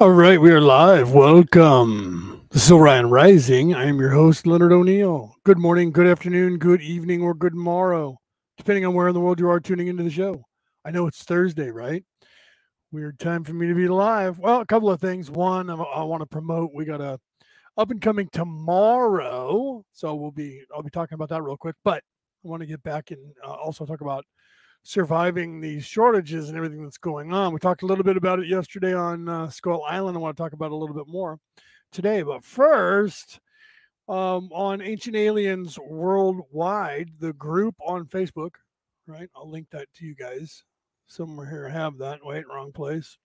All right, we are live. Welcome. This is Orion Rising. I am your host, Leonard O'Neill. Good morning, good afternoon, good evening, or good morrow, depending on where in the world you are tuning into the show. I know it's Thursday, right? Weird time for me to be live. Well, a couple of things. One, I want to promote. We got a up and coming tomorrow, so I'll be talking about that real quick. But I want to get back and also talk about surviving these shortages and everything that's going on. We talked a little bit about it yesterday on Skull Island. I want to talk about it a little bit more today. But first, on Ancient Aliens Worldwide, the group on Facebook, right? I'll link that to you guys somewhere here. I have that. Wait, wrong place.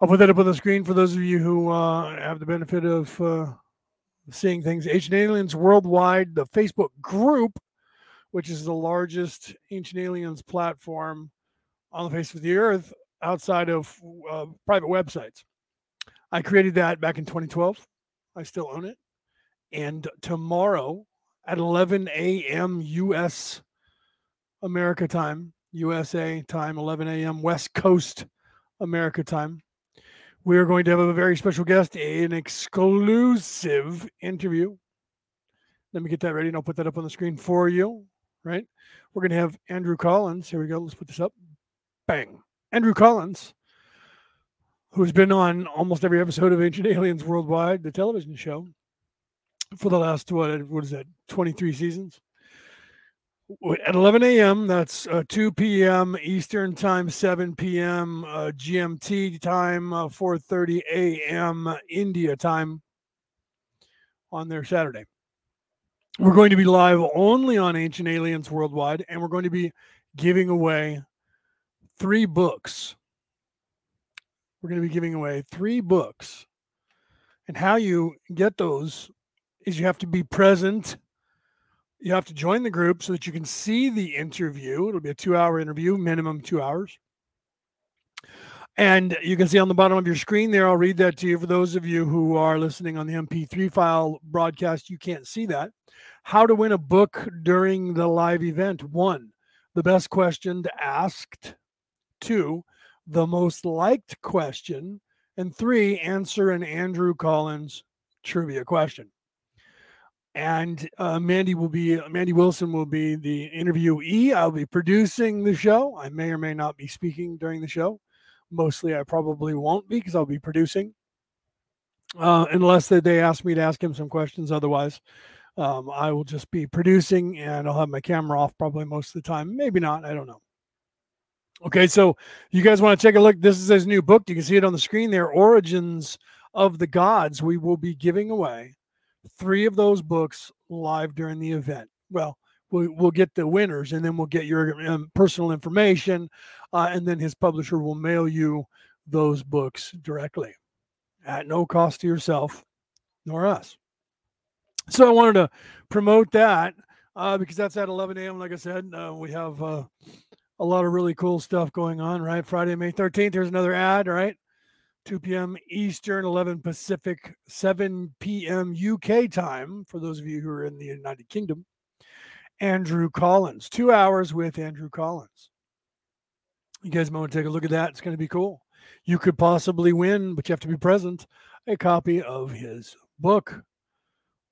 I'll put that up on the screen for those of you who have the benefit of seeing things. Ancient Aliens Worldwide, the Facebook group, which is the largest Ancient Aliens platform on the face of the earth outside of private websites. I created that back in 2012. I still own it. And tomorrow at 11 a.m. U.S. America time, USA time, 11 a.m. West Coast America time, we are going to have a very special guest, an exclusive interview. Let me get that ready, and I'll put that up on the screen for you. Right, we're going to have Andrew Collins. Here we go. Let's put this up. Bang. Andrew Collins, who's been on almost every episode of Ancient Aliens Worldwide, the television show, for the last, what is that, 23 seasons. At 11 a.m., that's 2 p.m. Eastern time, 7 p.m. GMT time, 4:30 a.m. India time on their Saturday. We're going to be live only on Ancient Aliens Worldwide, and we're going to be giving away 3 books. We're going to be giving away 3 books. And how you get those is you have to be present. You have to join the group so that you can see the interview. It'll be a 2-hour interview, minimum 2 hours. And you can see on the bottom of your screen there, I'll read that to you. For those of you who are listening on the MP3 file broadcast, you can't see that. How to win a book during the live event. 1, the best question asked. 2, the most liked question. And 3, answer an Andrew Collins trivia question. And Mandy Wilson will be the interviewee. I'll be producing the show. I may or may not be speaking during the show. Mostly, I probably won't be because I'll be producing, unless they ask me to ask him some questions. Otherwise, I will just be producing, and I'll have my camera off probably most of the time. Maybe not. I don't know. Okay, so you guys want to take a look. This is his new book. You can see it on the screen there, Origins of the Gods. We will be giving away 3 of those books live during the event. Well, we'll get the winners, and then we'll get your personal information, and then his publisher will mail you those books directly at no cost to yourself nor us. So I wanted to promote that because that's at 11 a.m. Like I said, we have a lot of really cool stuff going on, right? Friday, May 13th, here's another ad, right? 2 p.m. Eastern, 11 Pacific, 7 p.m. UK time for those of you who are in the United Kingdom. Andrew Collins, 2 hours with Andrew Collins. You guys might want to take a look at that. It's going to be cool. You could possibly win, but you have to be present, a copy of his book,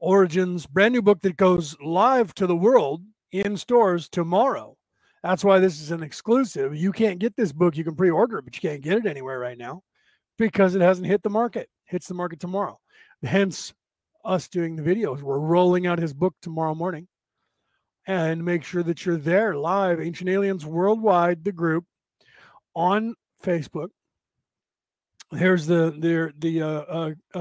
Origins, brand new book that goes live to the world in stores tomorrow. That's why this is an exclusive. You can't get this book. You can pre-order it, but you can't get it anywhere right now because it hasn't hit the market. Hits the market tomorrow. Hence us doing the videos. We're rolling out his book tomorrow morning. And make sure that you're there live, Ancient Aliens Worldwide, the group, on Facebook. Here's the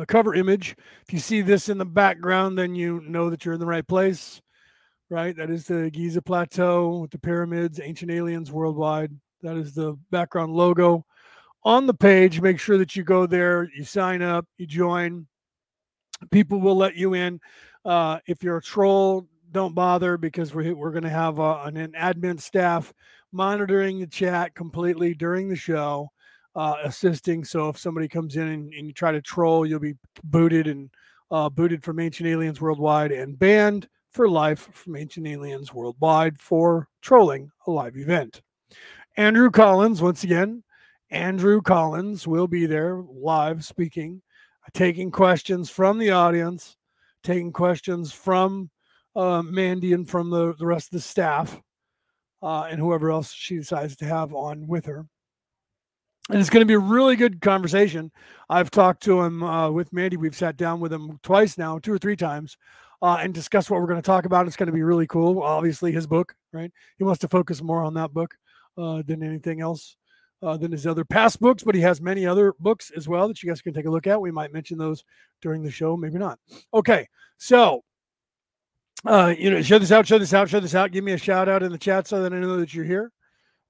cover image. If you see this in the background, then you know that you're in the right place, right? That is the Giza Plateau with the pyramids, Ancient Aliens Worldwide. That is the background logo. On the page, make sure that you go there, you sign up, you join. People will let you in. If you're a troll, don't bother because we're going to have an admin staff monitoring the chat completely during the show, assisting. So if somebody comes in and you try to troll, you'll be booted from Ancient Aliens Worldwide and banned for life from Ancient Aliens Worldwide for trolling a live event. Andrew Collins, once again, Andrew Collins will be there live speaking, taking questions from the audience, taking questions from Mandy and from the rest of the staff and whoever else she decides to have on with her. And it's going to be a really good conversation. I've talked to him with Mandy. We've sat down with him twice now, 2 or 3 times, and discussed what we're going to talk about. It's going to be really cool. Obviously, his book, right? He wants to focus more on that book than anything else, than his other past books. But he has many other books as well that you guys can take a look at. We might mention those during the show, maybe not. Okay, so share this out. Give me a shout out in the chat so that I know that you're here.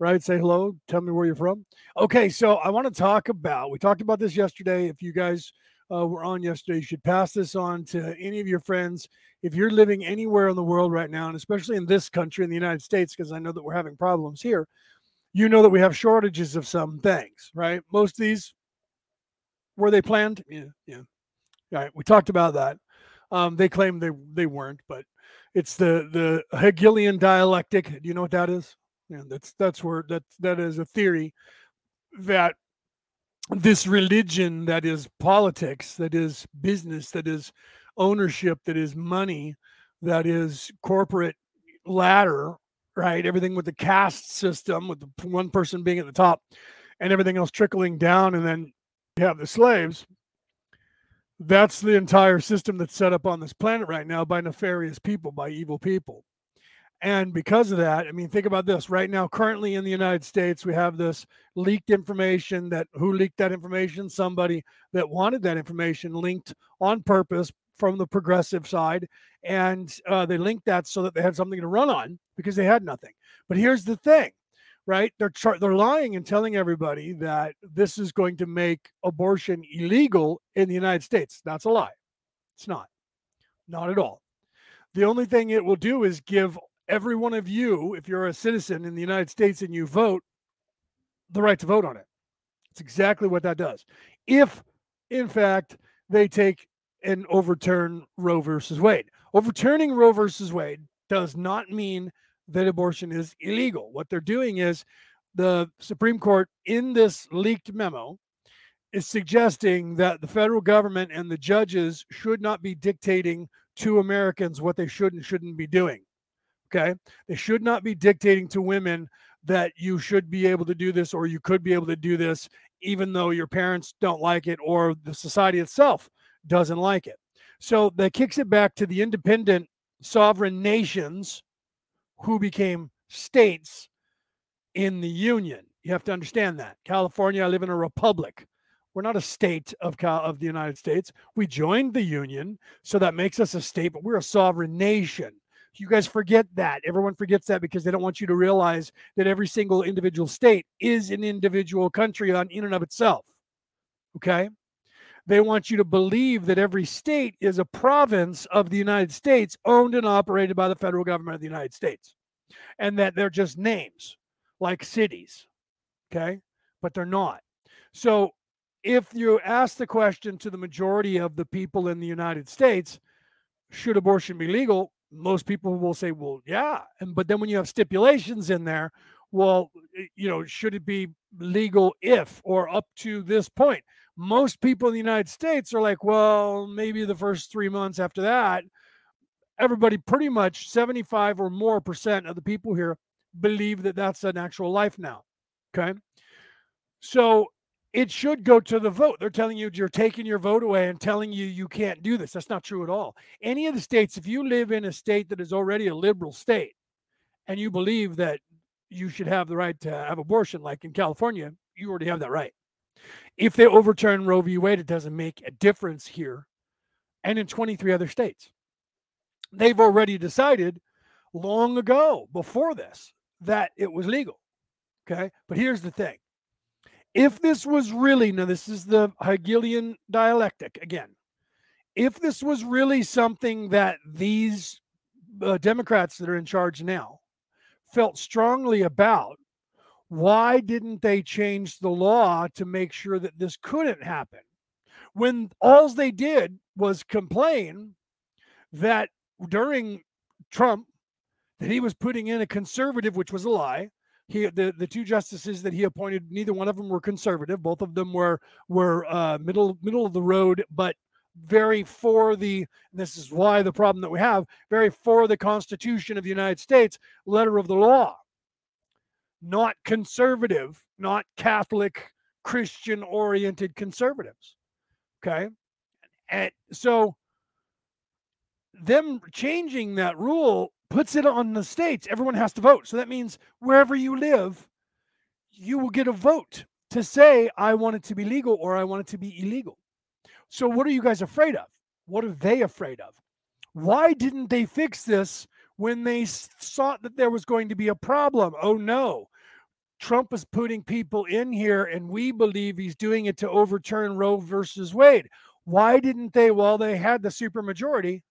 Right? Say hello. Tell me where you're from. Okay. So I want to talk about, we talked about this yesterday. If you guys were on yesterday, you should pass this on to any of your friends. If you're living anywhere in the world right now, and especially in this country, in the United States, because I know that we're having problems here, you know that we have shortages of some things, right? Most of these, were they planned? Yeah. All right. We talked about that. They claim they weren't, but it's the Hegelian dialectic. Do you know what that is? Yeah, that's where that is a theory that this religion that is politics, that is business, that is ownership, that is money, that is corporate ladder, right? Everything with the caste system, with the one person being at the top and everything else trickling down, and then you have the slaves. That's the entire system that's set up on this planet right now by nefarious people, by evil people. And because of that, I mean, think about this right now. Currently in the United States, we have this leaked information that who leaked that information? Somebody that wanted that information linked on purpose from the progressive side. And they linked that so that they had something to run on because they had nothing. But here's the thing, right? They're lying and telling everybody that this is going to make abortion illegal in the United States. That's a lie. It's not. Not at all. The only thing it will do is give every one of you, if you're a citizen in the United States and you vote, the right to vote on it. It's exactly what that does. If, in fact, they take and overturn Roe versus Wade. Overturning Roe versus Wade does not mean that abortion is illegal. What they're doing is the Supreme Court in this leaked memo is suggesting that the federal government and the judges should not be dictating to Americans what they should and shouldn't be doing. Okay. They should not be dictating to women that you should be able to do this or you could be able to do this, even though your parents don't like it or the society itself doesn't like it. So that kicks it back to the independent sovereign nations who became states in the union. You have to understand that. California, I live in a republic. We're not a state of the United States. We joined the union, so that makes us a state, but we're a sovereign nation. You guys forget that. Everyone forgets that because they don't want you to realize that every single individual state is an individual country in and of itself. Okay? They want you to believe that every state is a province of the United States owned and operated by the federal government of the United States, and that they're just names like cities. Okay? But they're not. So if you ask the question to the majority of the people in the United States, should abortion be legal? Most people will say, well, yeah. But then when you have stipulations in there, well, should it be legal if or up to this point? Most people in the United States are like, well, maybe the first 3 months after that. Everybody, pretty much 75 or more % of the people here believe that that's an actual life now. Okay. So it should go to the vote. They're telling you you're taking your vote away and telling you you can't do this. That's not true at all. Any of the states, if you live in a state that is already a liberal state and you believe that you should have the right to have abortion, like in California, you already have that right. If they overturn Roe v. Wade, it doesn't make a difference here and in 23 other states. They've already decided long ago before this that it was legal. Okay. But here's the thing. If this was really, now this is the Hegelian dialectic again, if this was really something that these Democrats that are in charge now felt strongly about, why didn't they change the law to make sure that this couldn't happen? When all they did was complain that during Trump, that he was putting in a conservative, which was a lie, the two justices that he appointed, neither one of them were conservative. Both of them were middle of the road, but very for the, and this is why the problem that we have, very for the Constitution of the United States, letter of the law. Not conservative, not Catholic, Christian-oriented conservatives. Okay? And so them changing that rule puts it on the states. Everyone has to vote. So that means wherever you live, you will get a vote to say, I want it to be legal or I want it to be illegal. So what are you guys afraid of? What are they afraid of? Why didn't they fix this when they thought that there was going to be a problem? Oh, no. Trump is putting people in here, and we believe he's doing it to overturn Roe versus Wade. Why didn't they, while they had the supermajority,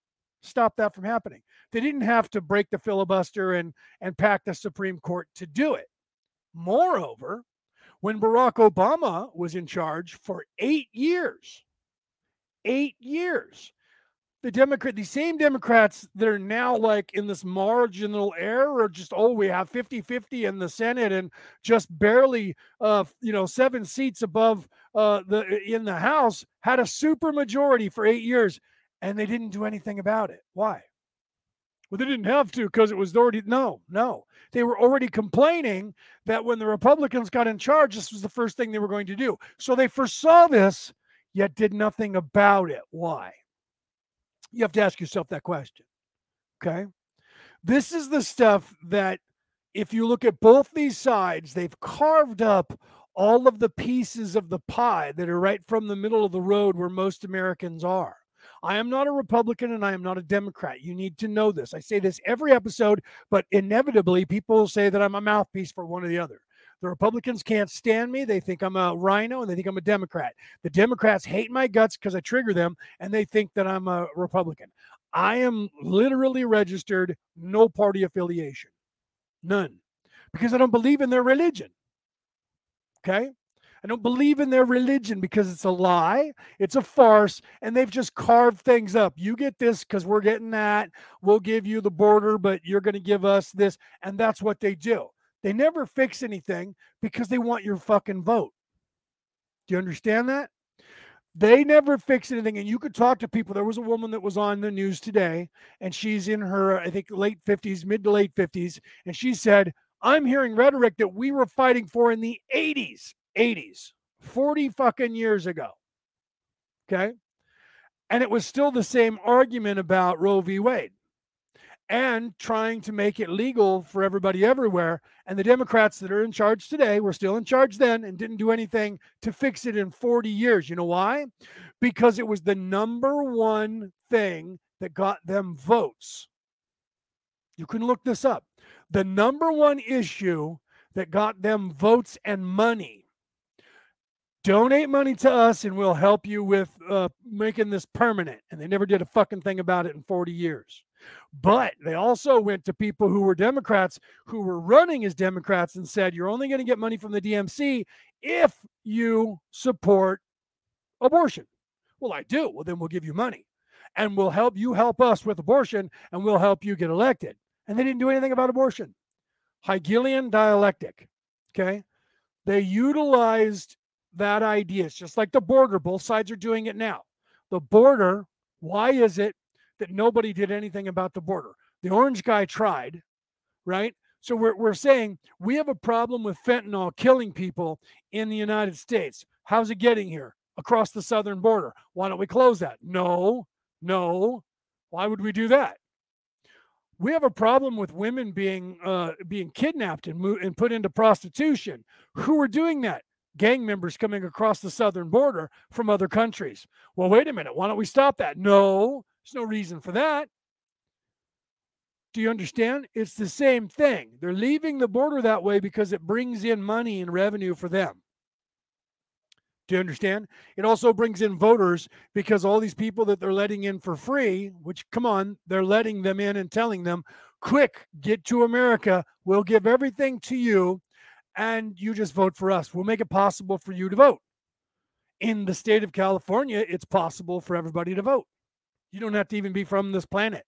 stop that from happening? They didn't have to break the filibuster and pack the Supreme Court to do it. Moreover, when Barack Obama was in charge for 8 years, 8 years, the same Democrats that are now like in this marginal error, just, oh, we have 50-50 in the Senate and just barely, 7 seats above in the House, had a supermajority for 8 years, and they didn't do anything about it. Why? Well, they didn't have to because it was already, no. They were already complaining that when the Republicans got in charge, this was the first thing they were going to do. So they foresaw this, yet did nothing about it. Why? You have to ask yourself that question, okay? This is the stuff that if you look at both these sides, they've carved up all of the pieces of the pie that are right from the middle of the road where most Americans are. I am not a Republican and I am not a Democrat. You need to know this. I say this every episode, but inevitably people say that I'm a mouthpiece for one or the other. The Republicans can't stand me. They think I'm a rhino and they think I'm a Democrat. The Democrats hate my guts because I trigger them and they think that I'm a Republican. I am literally registered, no party affiliation, none, because I don't believe in their religion. Okay? I don't believe in their religion because it's a lie, it's a farce, and they've just carved things up. You get this because we're getting that. We'll give you the border, but you're going to give us this. And that's what they do. They never fix anything because they want your fucking vote. Do you understand that? They never fix anything. And you could talk to people. There was a woman that was on the news today, and she's in her, I think, late 50s, mid to late 50s. And she said, I'm hearing rhetoric that we were fighting for in the 80s, 40 fucking years ago. Okay. And it was still the same argument about Roe v. Wade. And trying to make it legal for everybody everywhere. And the Democrats that are in charge today were still in charge then and didn't do anything to fix it in 40 years. You know why? Because it was the number one thing that got them votes. You can look this up. The number one issue that got them votes and money. Donate money to us and we'll help you with making this permanent. And they never did a fucking thing about it in 40 years. But they also went to people who were Democrats, who were running as Democrats, and said, you're only going to get money from the DNC if you support abortion. Well, I do. Well, then we'll give you money and we'll help you help us with abortion and we'll help you get elected. And they didn't do anything about abortion. Hegelian dialectic. Okay. They utilized that idea. It's just like the border. Both sides are doing it now. The border, why is it that nobody did anything about the border? The orange guy tried, right? So we're saying we have a problem with fentanyl killing people in the United States. How's it getting here? Across the southern border. Why don't we close that? No. Why would we do that? We have a problem with women being kidnapped and put into prostitution. Who are doing that? Gang members coming across the southern border from other countries. Well, wait a minute. Why don't we stop that? No. There's no reason for that. Do you understand? It's the same thing. They're leaving the border that way because it brings in money and revenue for them. Do you understand? It also brings in voters because all these people that they're letting in for free, which, come on, they're letting them in and telling them, quick, get to America. We'll give everything to you and you just vote for us. We'll make it possible for you to vote. In the state of California, it's possible for everybody to vote. You don't have to even be from this planet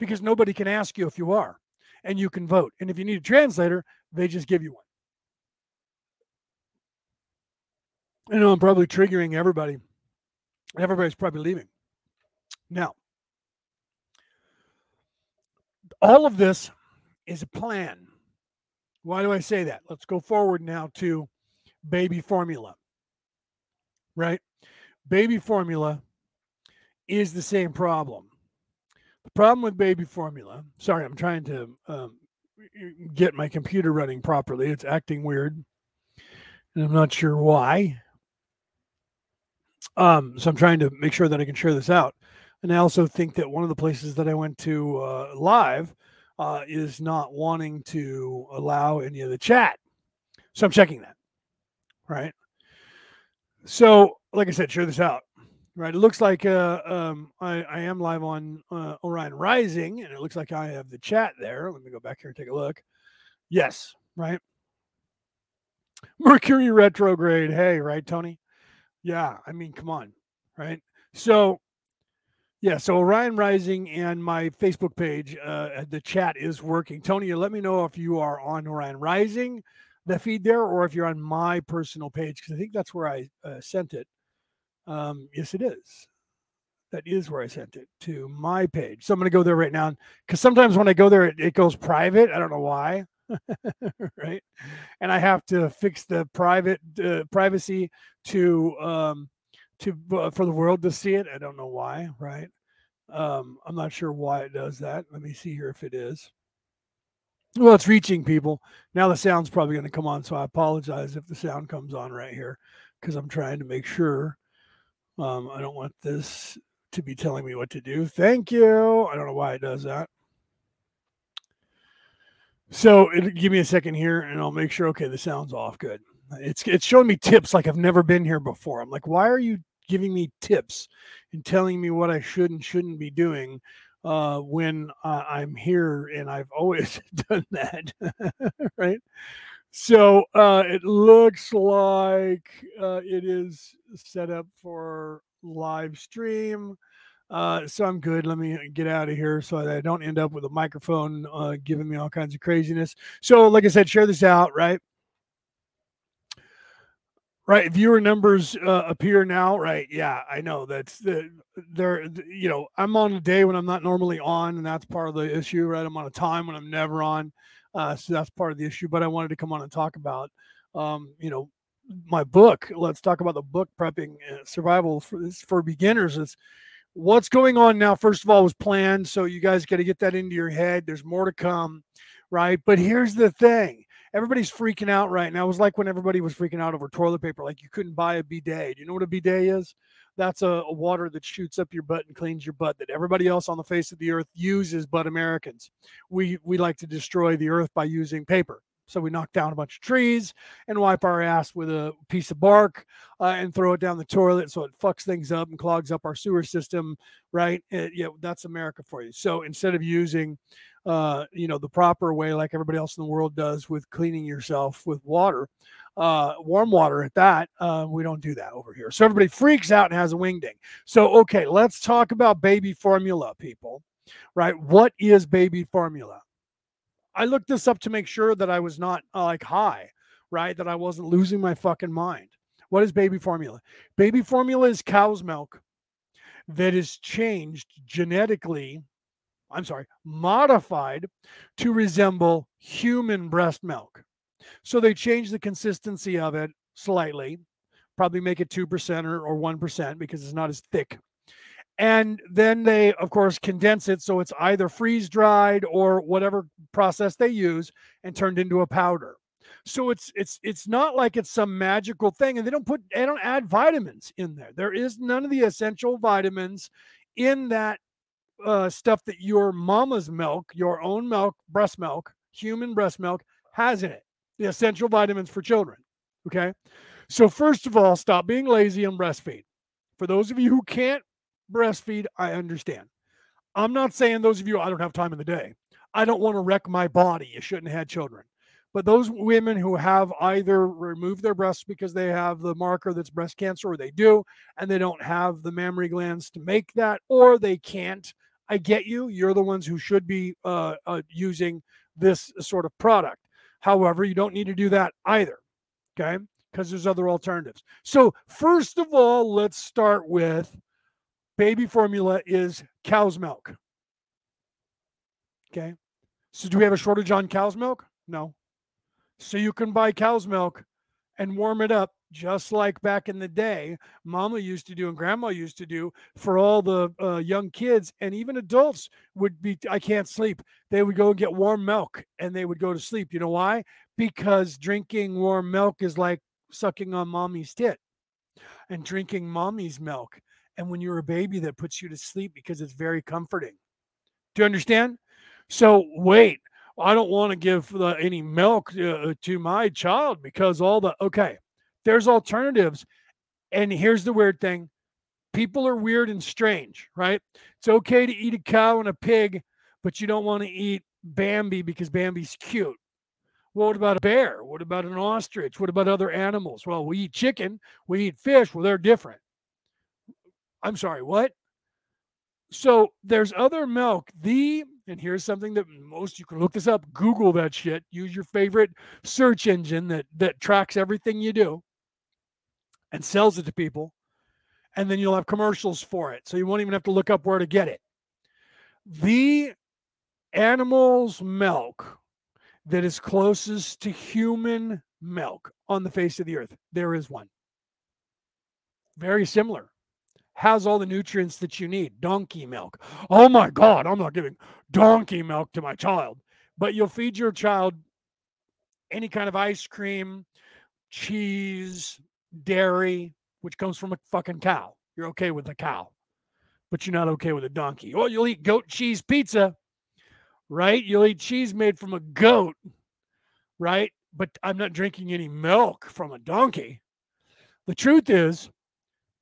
because nobody can ask you if you are, and you can vote. And if you need a translator, They just give you one. I know I'm probably triggering everybody. Everybody's probably leaving. Now, all of this is a plan. Why do I say that? Let's go forward now to baby formula, right? Baby formula is the same problem. The problem with baby formula, sorry, I'm trying to get my computer running properly. It's acting weird, and I'm not sure why. So I'm trying to make sure that I can share this out. And I also think that one of the places that I went to live is not wanting to allow any of the chat. So I'm checking that, right? So like I said, share this out, right? It looks like I am live on Orion Rising, and it looks like I have the chat there. Let me go back here and take a look. Yes, right? Mercury retrograde. Hey, right, Tony? Yeah, I mean, come on, right? So, yeah, so Orion Rising and my Facebook page, the chat is working. Tony, let me know if you are on Orion Rising, the feed there, or if you're on my personal page, because I think that's where I sent it. Yes, it is. That is where I sent it, to my page. So I'm going to go there right now, because sometimes when I go there, it goes private. I don't know why. Right, and I have to fix the private privacy to for the world to see it. I don't know why. Right, I'm not sure why it does that. Let me see here if it is. Well, it's reaching people now. The sound's probably going to come on, so I apologize if the sound comes on right here, because I'm trying to make sure. I don't want this to be telling me what to do. Thank you. I don't know why it does that. So give me a second here, and I'll make sure, okay, the sound's off. Good. It's showing me tips like I've never been here before. I'm like, why are you giving me tips and telling me what I should and shouldn't be doing when I'm here, and I've always done that, right? So it looks like it is set up for live stream. So I'm good. Let me get out of here so that I don't end up with a microphone giving me all kinds of craziness. So like I said, share this out, right? Right. Viewer numbers appear now, right? Yeah, I know that's you know, I'm on a day when I'm not normally on, and that's part of the issue, right? I'm on a time when I'm never on. So that's part of the issue, but I wanted to come on and talk about, you know, my book. Let's talk about the book, Prepping Survival for Beginners. It's, what's going on now, first of all, was planned. So you guys got to get that into your head. There's more to come, right? But here's the thing. Everybody's freaking out right now. It was like when everybody was freaking out over toilet paper, like you couldn't buy a bidet. Do you know what a bidet is? That's a water that shoots up your butt and cleans your butt that everybody else on the face of the earth uses but Americans. We like to destroy the earth by using paper. So we knock down a bunch of trees and wipe our ass with a piece of bark and throw it down the toilet, so it fucks things up and clogs up our sewer system, right? Yeah, that's America for you. So instead of using, you know, the proper way like everybody else in the world does with cleaning yourself with water, warm water at that, we don't do that over here. So everybody freaks out and has a wing ding. So, okay, let's talk about baby formula, people, right? What is baby formula? I looked this up to make sure that I was not like high, right? That I wasn't losing my fucking mind. What is baby formula? Baby formula is cow's milk that is changed genetically, modified to resemble human breast milk. So they change the consistency of it slightly, probably make it 2% or 1% because it's not as thick. And then they, of course, condense it. So it's either freeze-dried or whatever process they use and turned into a powder. So it's not like it's some magical thing. And they don't add vitamins in there. There is none of the essential vitamins in that stuff that your mama's milk, your own milk, breast milk, human breast milk has in it. The essential vitamins for children. Okay. So first of all, stop being lazy and breastfeed. For those of you who can't breastfeed, I understand. I'm not saying those of you, I don't have time in the day. I don't want to wreck my body. You shouldn't have had children. But those women who have either removed their breasts because they have the marker that's breast cancer, or they do, and they don't have the mammary glands to make that, or they can't, I get you. You're the ones who should be using this sort of product. However, you don't need to do that either, okay? Because there's other alternatives. So first of all, let's start with baby formula is cow's milk, okay? So do we have a shortage on cow's milk? No. So you can buy cow's milk and warm it up, just like back in the day, Mama used to do and Grandma used to do for all the young kids, and even adults would be, I can't sleep. They would go get warm milk and they would go to sleep. You know why? Because drinking warm milk is like sucking on mommy's tit and drinking mommy's milk. And when you're a baby, that puts you to sleep because it's very comforting. Do you understand? So wait, I don't want to give any milk to my child because all the, okay. There's alternatives. And here's the weird thing. People are weird and strange, right? It's okay to eat a cow and a pig, but you don't want to eat Bambi because Bambi's cute. Well, what about a bear? What about an ostrich? What about other animals? Well, we eat chicken. We eat fish. Well, they're different. I'm sorry, what? So there's other milk. And here's something that most, you can look this up, Google that shit. Use your favorite search engine that tracks everything you do and sells it to people, and then you'll have commercials for it. So you won't even have to look up where to get it. The animal's milk that is closest to human milk on the face of the earth, there is one. Very similar. Has all the nutrients that you need. Donkey milk. Oh my God, I'm not giving donkey milk to my child. But you'll feed your child any kind of ice cream, cheese, dairy, which comes from a fucking cow. You're okay with a cow, but you're not okay with a donkey. Well, you'll eat goat cheese pizza, right? You'll eat cheese made from a goat, right? But I'm not drinking any milk from a donkey. The truth is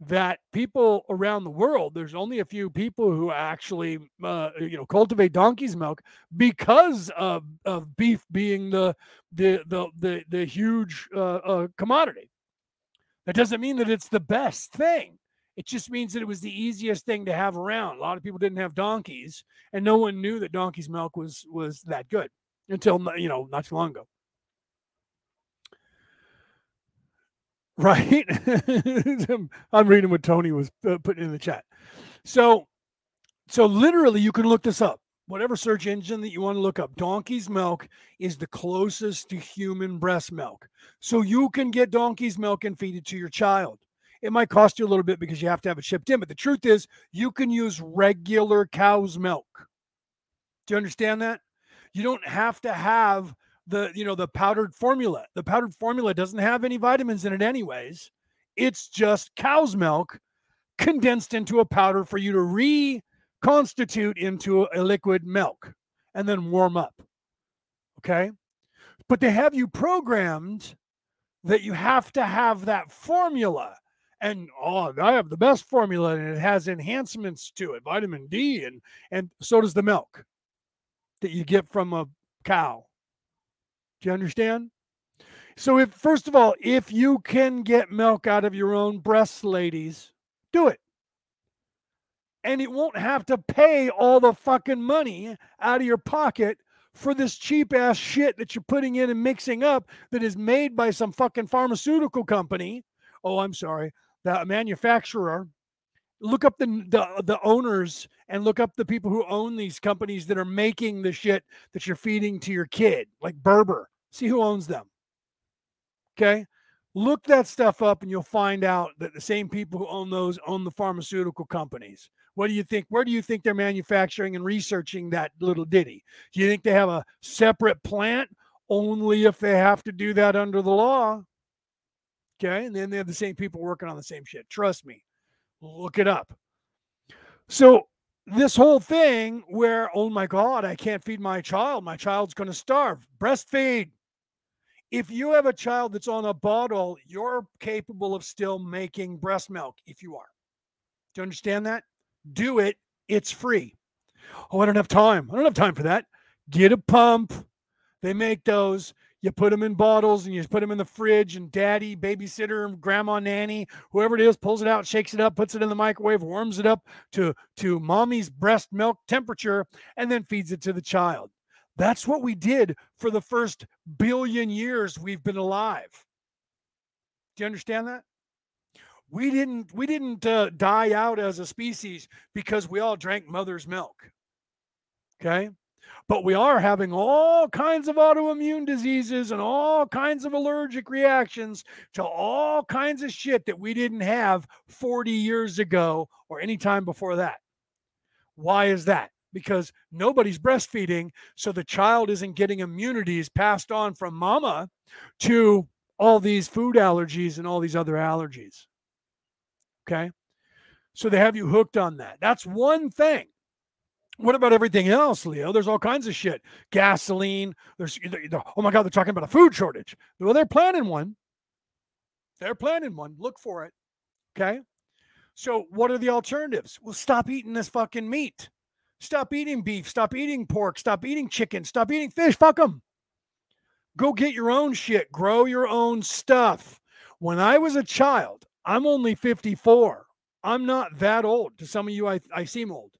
that people around the world, there's only a few people who actually, cultivate donkey's milk because of beef being the huge commodity. That doesn't mean that it's the best thing. It just means that it was the easiest thing to have around. A lot of people didn't have donkeys, and no one knew that donkey's milk was that good until, not too long ago. Right? I'm reading what Tony was putting in the chat. So literally, you can look this up. Whatever search engine that you want to look up, donkey's milk is the closest to human breast milk. So you can get donkey's milk and feed it to your child. It might cost you a little bit because you have to have it shipped in. But the truth is, you can use regular cow's milk. Do you understand that? You don't have to have the powdered formula. The powdered formula doesn't have any vitamins in it anyways. It's just cow's milk condensed into a powder for you to reconstitute into a liquid milk and then warm up. Okay? But they have you programmed that you have to have that formula. And I have the best formula, and it has enhancements to it, vitamin D, and so does the milk that you get from a cow. You understand? So if you can get milk out of your own breasts, ladies, do it. And it won't have to pay all the fucking money out of your pocket for this cheap ass shit that you're putting in and mixing up that is made by some fucking pharmaceutical company. Oh, I'm sorry. The manufacturer. Look up the owners and look up the people who own these companies that are making the shit that you're feeding to your kid, like Berber. See who owns them. Okay? Look that stuff up and you'll find out that the same people who own those own the pharmaceutical companies. What do you think? Where do you think they're manufacturing and researching that little ditty? Do you think they have a separate plant? Only if they have to do that under the law. Okay? And then they have the same people working on the same shit. Trust me. Look it up. So this whole thing where, oh my God, I can't feed my child. My child's going to starve. Breastfeed. If you have a child that's on a bottle, you're capable of still making breast milk if you are. Do you understand that? Do it. It's free. Oh, I don't have time. I don't have time for that. Get a pump. They make those. You put them in bottles and you put them in the fridge, and daddy, babysitter, grandma, nanny, whoever it is, pulls it out, shakes it up, puts it in the microwave, warms it up to mommy's breast milk temperature, and then feeds it to the child. That's what we did for the first billion years we've been alive. Do you understand that? We didn't die out as a species because we all drank mother's milk. Okay? But we are having all kinds of autoimmune diseases and all kinds of allergic reactions to all kinds of shit that we didn't have 40 years ago or any time before that. Why is that? Because nobody's breastfeeding, so the child isn't getting immunities passed on from mama to all these food allergies and all these other allergies. Okay? So they have you hooked on that. That's one thing. What about everything else, Leo? There's all kinds of shit. Gasoline. There's, oh my God, they're talking about a food shortage. Well, they're planning one. They're planning one. Look for it. Okay? So what are the alternatives? Well, stop eating this fucking meat. Stop eating beef. Stop eating pork. Stop eating chicken. Stop eating fish. Fuck them. Go get your own shit. Grow your own stuff. When I was a child, I'm only 54. I'm not that old. To some of you, I seem old.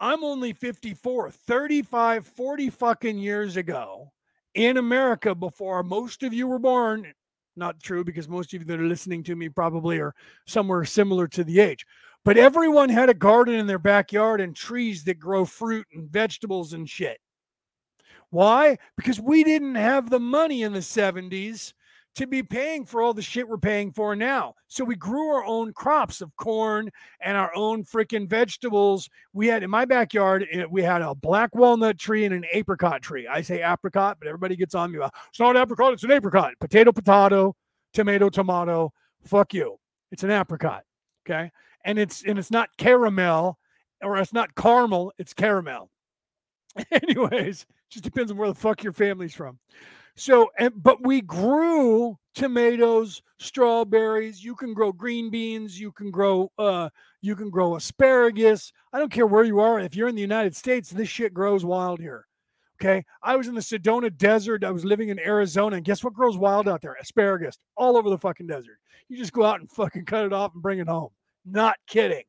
I'm only 54, 35, 40 fucking years ago in America before most of you were born. Not true, because most of you that are listening to me probably are somewhere similar to the age. But everyone had a garden in their backyard and trees that grow fruit and vegetables and shit. Why? Because we didn't have the money in the 70s to be paying for all the shit we're paying for now. So we grew our own crops of corn and our own freaking vegetables. We had in my backyard, we had a black walnut tree and an apricot tree. I say apricot, but everybody gets on me about, it's not an apricot, it's an apricot. Potato, potato, tomato, tomato. Fuck you. It's an apricot. Okay. And it's not caramel, or it's not caramel, it's caramel. Anyways, just depends on where the fuck your family's from. So, but we grew tomatoes, strawberries. You can grow green beans. You can grow asparagus. I don't care where you are. If you're in the United States, this shit grows wild here. Okay. I was in the Sedona Desert. I was living in Arizona. And guess what grows wild out there? Asparagus all over the fucking desert. You just go out and fucking cut it off and bring it home. Not kidding.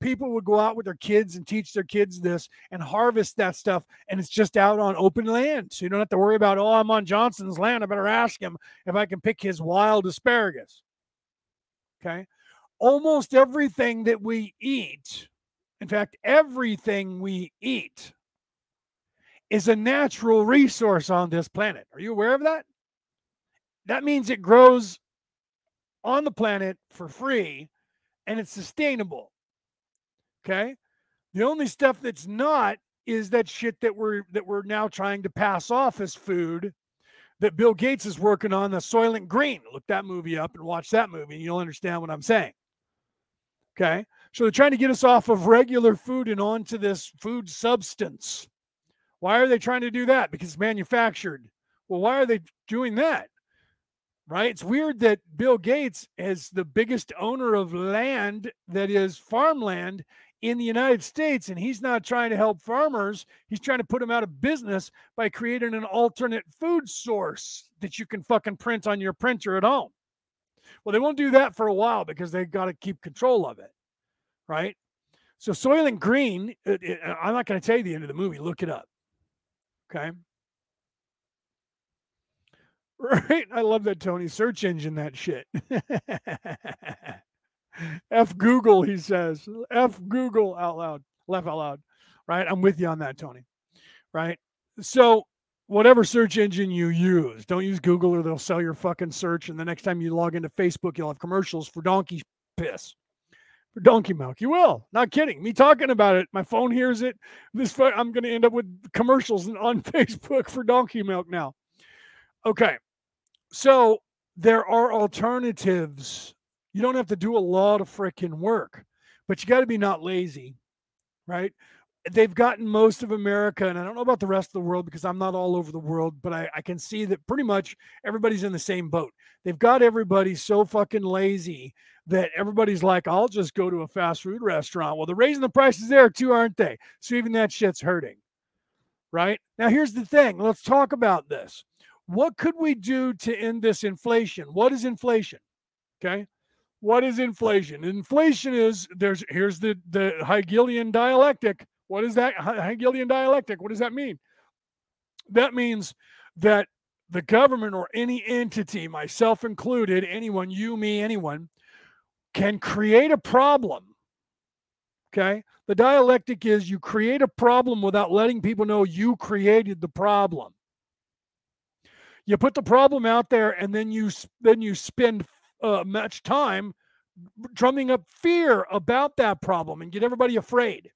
People would go out with their kids and teach their kids this and harvest that stuff. And it's just out on open land. So you don't have to worry about, oh, I'm on Johnson's land. I better ask him if I can pick his wild asparagus. Okay. Almost everything that we eat, in fact, everything we eat is a natural resource on this planet. Are you aware of that? That means it grows on the planet for free and it's sustainable. Okay. The only stuff that's not is that shit that we're now trying to pass off as food that Bill Gates is working on, the Soylent Green. Look that movie up and watch that movie and you'll understand what I'm saying. Okay. So they're trying to get us off of regular food and onto this food substance. Why are they trying to do that? Because it's manufactured. Well, why are they doing that? Right? It's weird that Bill Gates is the biggest owner of land that is farmland in the United States, and he's not trying to help farmers. He's trying to put them out of business by creating an alternate food source that you can fucking print on your printer at home. Well, they won't do that for a while because they've got to keep control of it, right? So Soylent Green, I'm not going to tell you the end of the movie. Look it up, okay? Right? I love that, Tony. Search engine, that shit. F Google, he says. F Google out loud. Laugh out loud. Right? I'm with you on that, Tony. Right? So whatever search engine you use, don't use Google or they'll sell your fucking search. And the next time you log into Facebook, you'll have commercials for donkey piss. For donkey milk. You will. Not kidding. Me talking about it. My phone hears it. I'm going to end up with commercials on Facebook for donkey milk now. Okay. So there are alternatives. You don't have to do a lot of freaking work, but you got to be not lazy, right? They've gotten most of America, and I don't know about the rest of the world because I'm not all over the world, but I can see that pretty much everybody's in the same boat. They've got everybody so fucking lazy that everybody's like, I'll just go to a fast food restaurant. Well, they're raising the prices there too, aren't they? So even that shit's hurting, right? Now, here's the thing. Let's talk about this. What could we do to end this inflation? What is inflation? Okay. What is inflation? Inflation is, here's the Hegelian dialectic. What is that? Hegelian dialectic. What does that mean? That means that the government or any entity, myself included, anyone, you, me, anyone, can create a problem. Okay? The dialectic is you create a problem without letting people know you created the problem. You put the problem out there, and then you spend much time drumming up fear about that problem and get everybody afraid.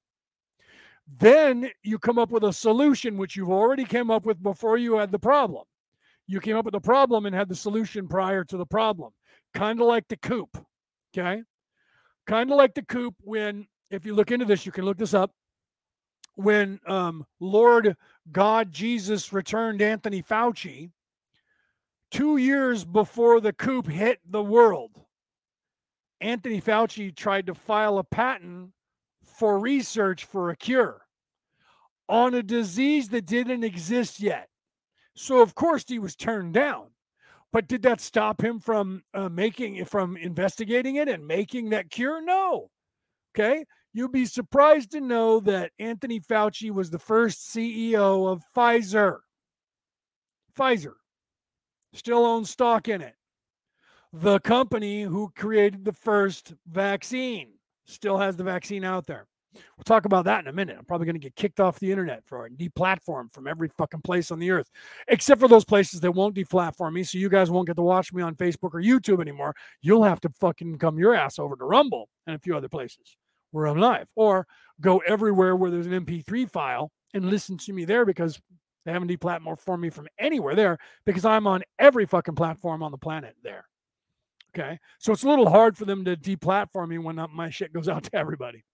Then you come up with a solution, which you've already came up with before you had the problem. You came up with the problem and had the solution prior to the problem. Kind of like the coop, okay? Kind of like the coop when, if you look into this, you can look this up, when Lord God Jesus returned Anthony Fauci 2 years before the coop hit the world. Anthony Fauci tried to file a patent for research for a cure on a disease that didn't exist yet. So, of course, he was turned down. But did that stop him from investigating it and making that cure? No. Okay. You'd be surprised to know that Anthony Fauci was the first CEO of Pfizer. Pfizer still owns stock in it. The company who created the first vaccine still has the vaccine out there. We'll talk about that in a minute. I'm probably going to get kicked off the internet for deplatformed from every fucking place on the earth, except for those places that won't deplatform me. So you guys won't get to watch me on Facebook or YouTube anymore. You'll have to fucking come your ass over to Rumble and a few other places where I'm live, or go everywhere where there's an MP3 file and listen to me there, because they haven't deplatformed me from anywhere there, because I'm on every fucking platform on the planet there. Okay. So it's a little hard for them to deplatform me when my shit goes out to everybody.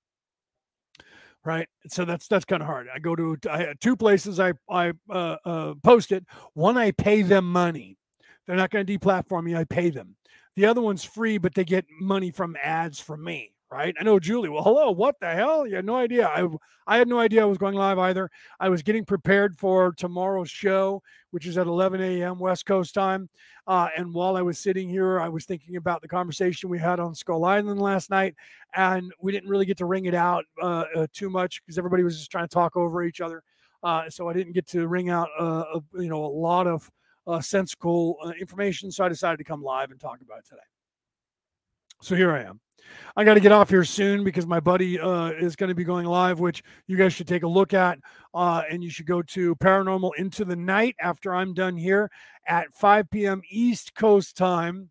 Right. So that's kind of hard. I go to two places. I post it. One, I pay them money. They're not going to deplatform me. I pay them. The other one's free, but they get money from ads from me. Right. I know, Julie. Well, hello. What the hell? You had no idea. I had no idea I was going live either. I was getting prepared for tomorrow's show, which is at 11 a.m. West Coast time. And while I was sitting here, I was thinking about the conversation we had on Skull Island last night. And we didn't really get to ring it out too much because everybody was just trying to talk over each other. So I didn't get to ring out a lot of sensical information. So I decided to come live and talk about it today. So here I am. I got to get off here soon because my buddy is going to be going live, which you guys should take a look at. And you should go to Paranormal Into the Night after I'm done here at 5 p.m. East Coast time.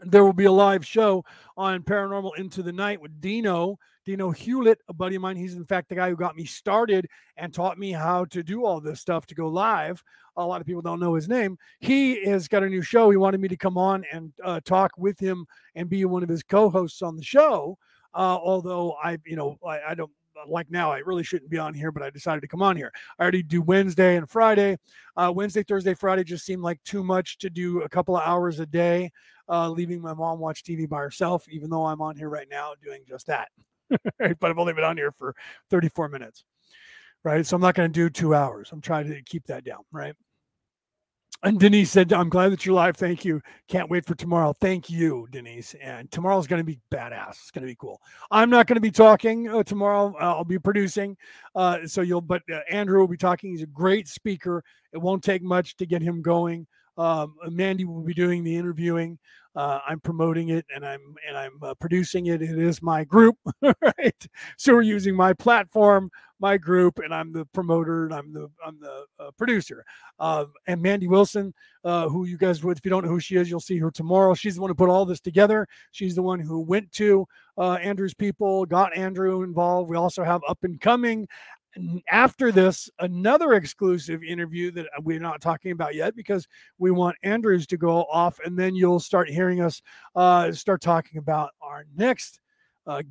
There will be a live show on Paranormal Into the Night with Dino Hewlett, a buddy of mine. He's, in fact, the guy who got me started and taught me how to do all this stuff to go live. A lot of people don't know his name. He has got a new show. He wanted me to come on and talk with him and be one of his co-hosts on the show. Although I don't like now. I really shouldn't be on here, but I decided to come on here. I already do Wednesday and Friday. Wednesday, Thursday, Friday just seemed like too much to do a couple of hours a day, leaving my mom watch TV by herself, even though I'm on here right now doing just that. But I've only been on here for 34 minutes, right? So I'm not going to do 2 hours. I'm trying to keep that down, right? And Denise said, I'm glad that you're live. Thank you. Can't wait for tomorrow. Thank you, Denise. And tomorrow's going to be badass. It's going to be cool. I'm not going to be talking tomorrow. I'll be producing. Andrew will be talking. He's a great speaker. It won't take much to get him going. Mandy will be doing the interviewing. I'm promoting it and I'm producing it. It is my group, right? So we're using my platform, my group, and I'm the promoter and I'm the producer. And Mandy Wilson, who you guys would, if you don't know who she is, you'll see her tomorrow. She's the one who put all this together. She's the one who went to Andrew's people, got Andrew involved. We also have up and coming. And after this, another exclusive interview that we're not talking about yet because we want Andrews to go off, and then you'll start hearing us start talking about our next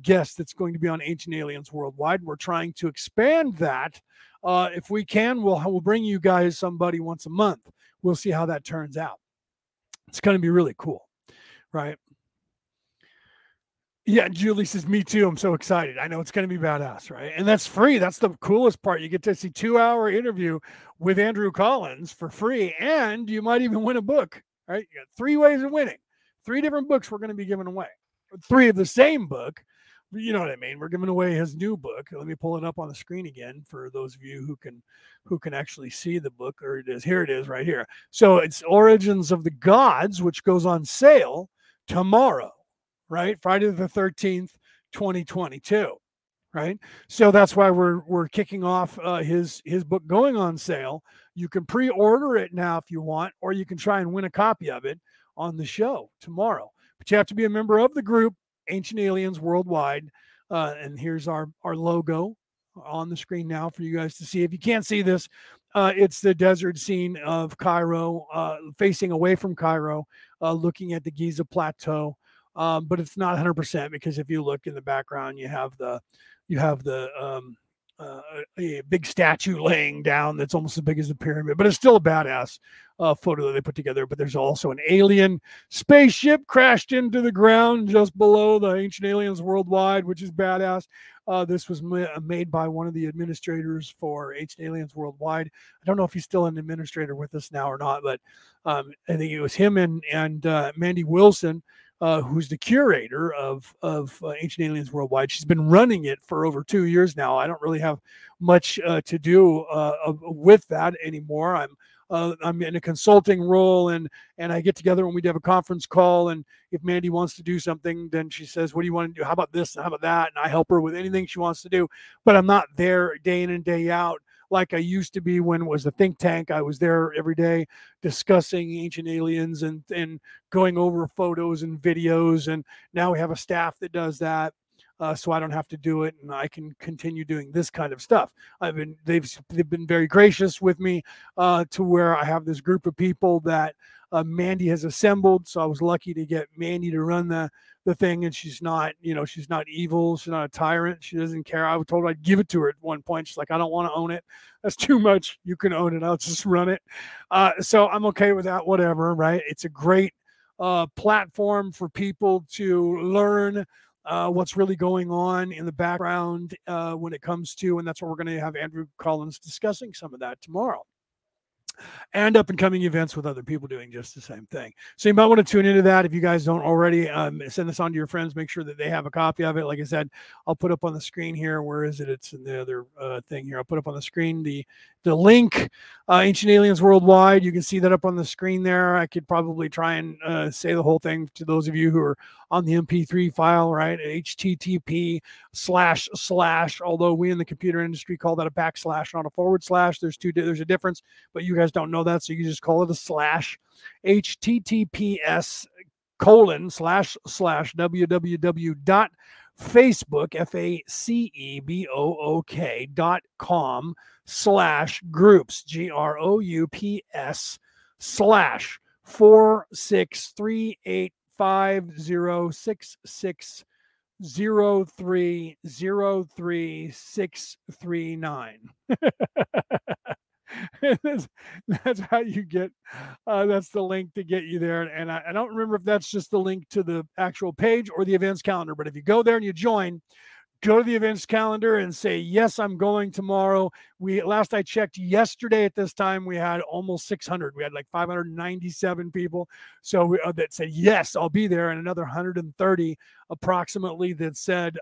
guest that's going to be on Ancient Aliens Worldwide. We're trying to expand that. If we can, we'll bring you guys somebody once a month. We'll see how that turns out. It's going to be really cool, right? Yeah, Julie says, me too. I'm so excited. I know it's going to be badass, right? And that's free. That's the coolest part. You get to see a 2-hour interview with Andrew Collins for free, and you might even win a book, right? You got 3 ways of winning. 3 different books we're going to be giving away. 3 of the same book, you know what I mean? We're giving away his new book. Let me pull it up on the screen again for those of you who can actually see the book. Or it is here. It is right here. So it's Origins of the Gods, which goes on sale tomorrow, right? Friday the 13th, 2022, right? So that's why we're kicking off his book going on sale. You can pre-order it now if you want, or you can try and win a copy of it on the show tomorrow. But you have to be a member of the group, Ancient Aliens Worldwide. And here's our logo on the screen now for you guys to see. If you can't see this, it's the desert scene of Cairo, facing away from Cairo, looking at the Giza Plateau. But it's not 100% because if you look in the background, you have a big statue laying down that's almost as big as the pyramid, but it's still a badass photo that they put together. But there's also an alien spaceship crashed into the ground just below the Ancient Aliens Worldwide, which is badass. This was made by one of the administrators for Ancient Aliens Worldwide. I don't know if he's still an administrator with us now or not, but I think it was him and Mandy Wilson, who's the curator of Ancient Aliens Worldwide. She's been running it for over 2 years now. I don't really have much to do with that anymore. I'm in a consulting role, and I get together when we have a conference call, and if Mandy wants to do something, then she says, what do you want to do? How about this? How about that? And I help her with anything she wants to do, but I'm not there day in and day out like I used to be when it was a think tank. I was there every day discussing Ancient Aliens and going over photos and videos. And now we have a staff that does that. So I don't have to do it, and I can continue doing this kind of stuff. They've been very gracious with me to where I have this group of people that Mandy has assembled. So I was lucky to get Mandy to run the thing, and she's not evil. She's not a tyrant. She doesn't care. I was told I'd give it to her at one point. She's like, I don't want to own it. That's too much. You can own it. I'll just run it. So I'm okay with that, whatever, right? It's a great platform for people to learn what's really going on in the background when it comes to, and that's what we're going to have Andrew Collins discussing some of that tomorrow. And up-and-coming events with other people doing just the same thing. So you might want to tune into that if you guys don't already. Send this on to your friends. Make sure that they have a copy of it. Like I said, I'll put up on the screen here. Where is it? It's in the other thing here. I'll put up on the screen the link, Ancient Aliens Worldwide. You can see that up on the screen there. I could probably try and say the whole thing to those of you who are on the MP3 file, right? http// although we in the computer industry call that a backslash, not a forward slash. There's a difference, but you guys don't know that, so you just call it a slash. https:// www.facebook.com/groups groups/46385066030639. That's how you get that's the link to get you there, and I don't remember if that's just the link to the actual page or the events calendar, but if you go there and you join, go to the events calendar and say, yes, I'm going tomorrow. Last I checked yesterday at this time, we had almost 600. We had like 597 people. So that said, yes, I'll be there. And another 130 approximately that said,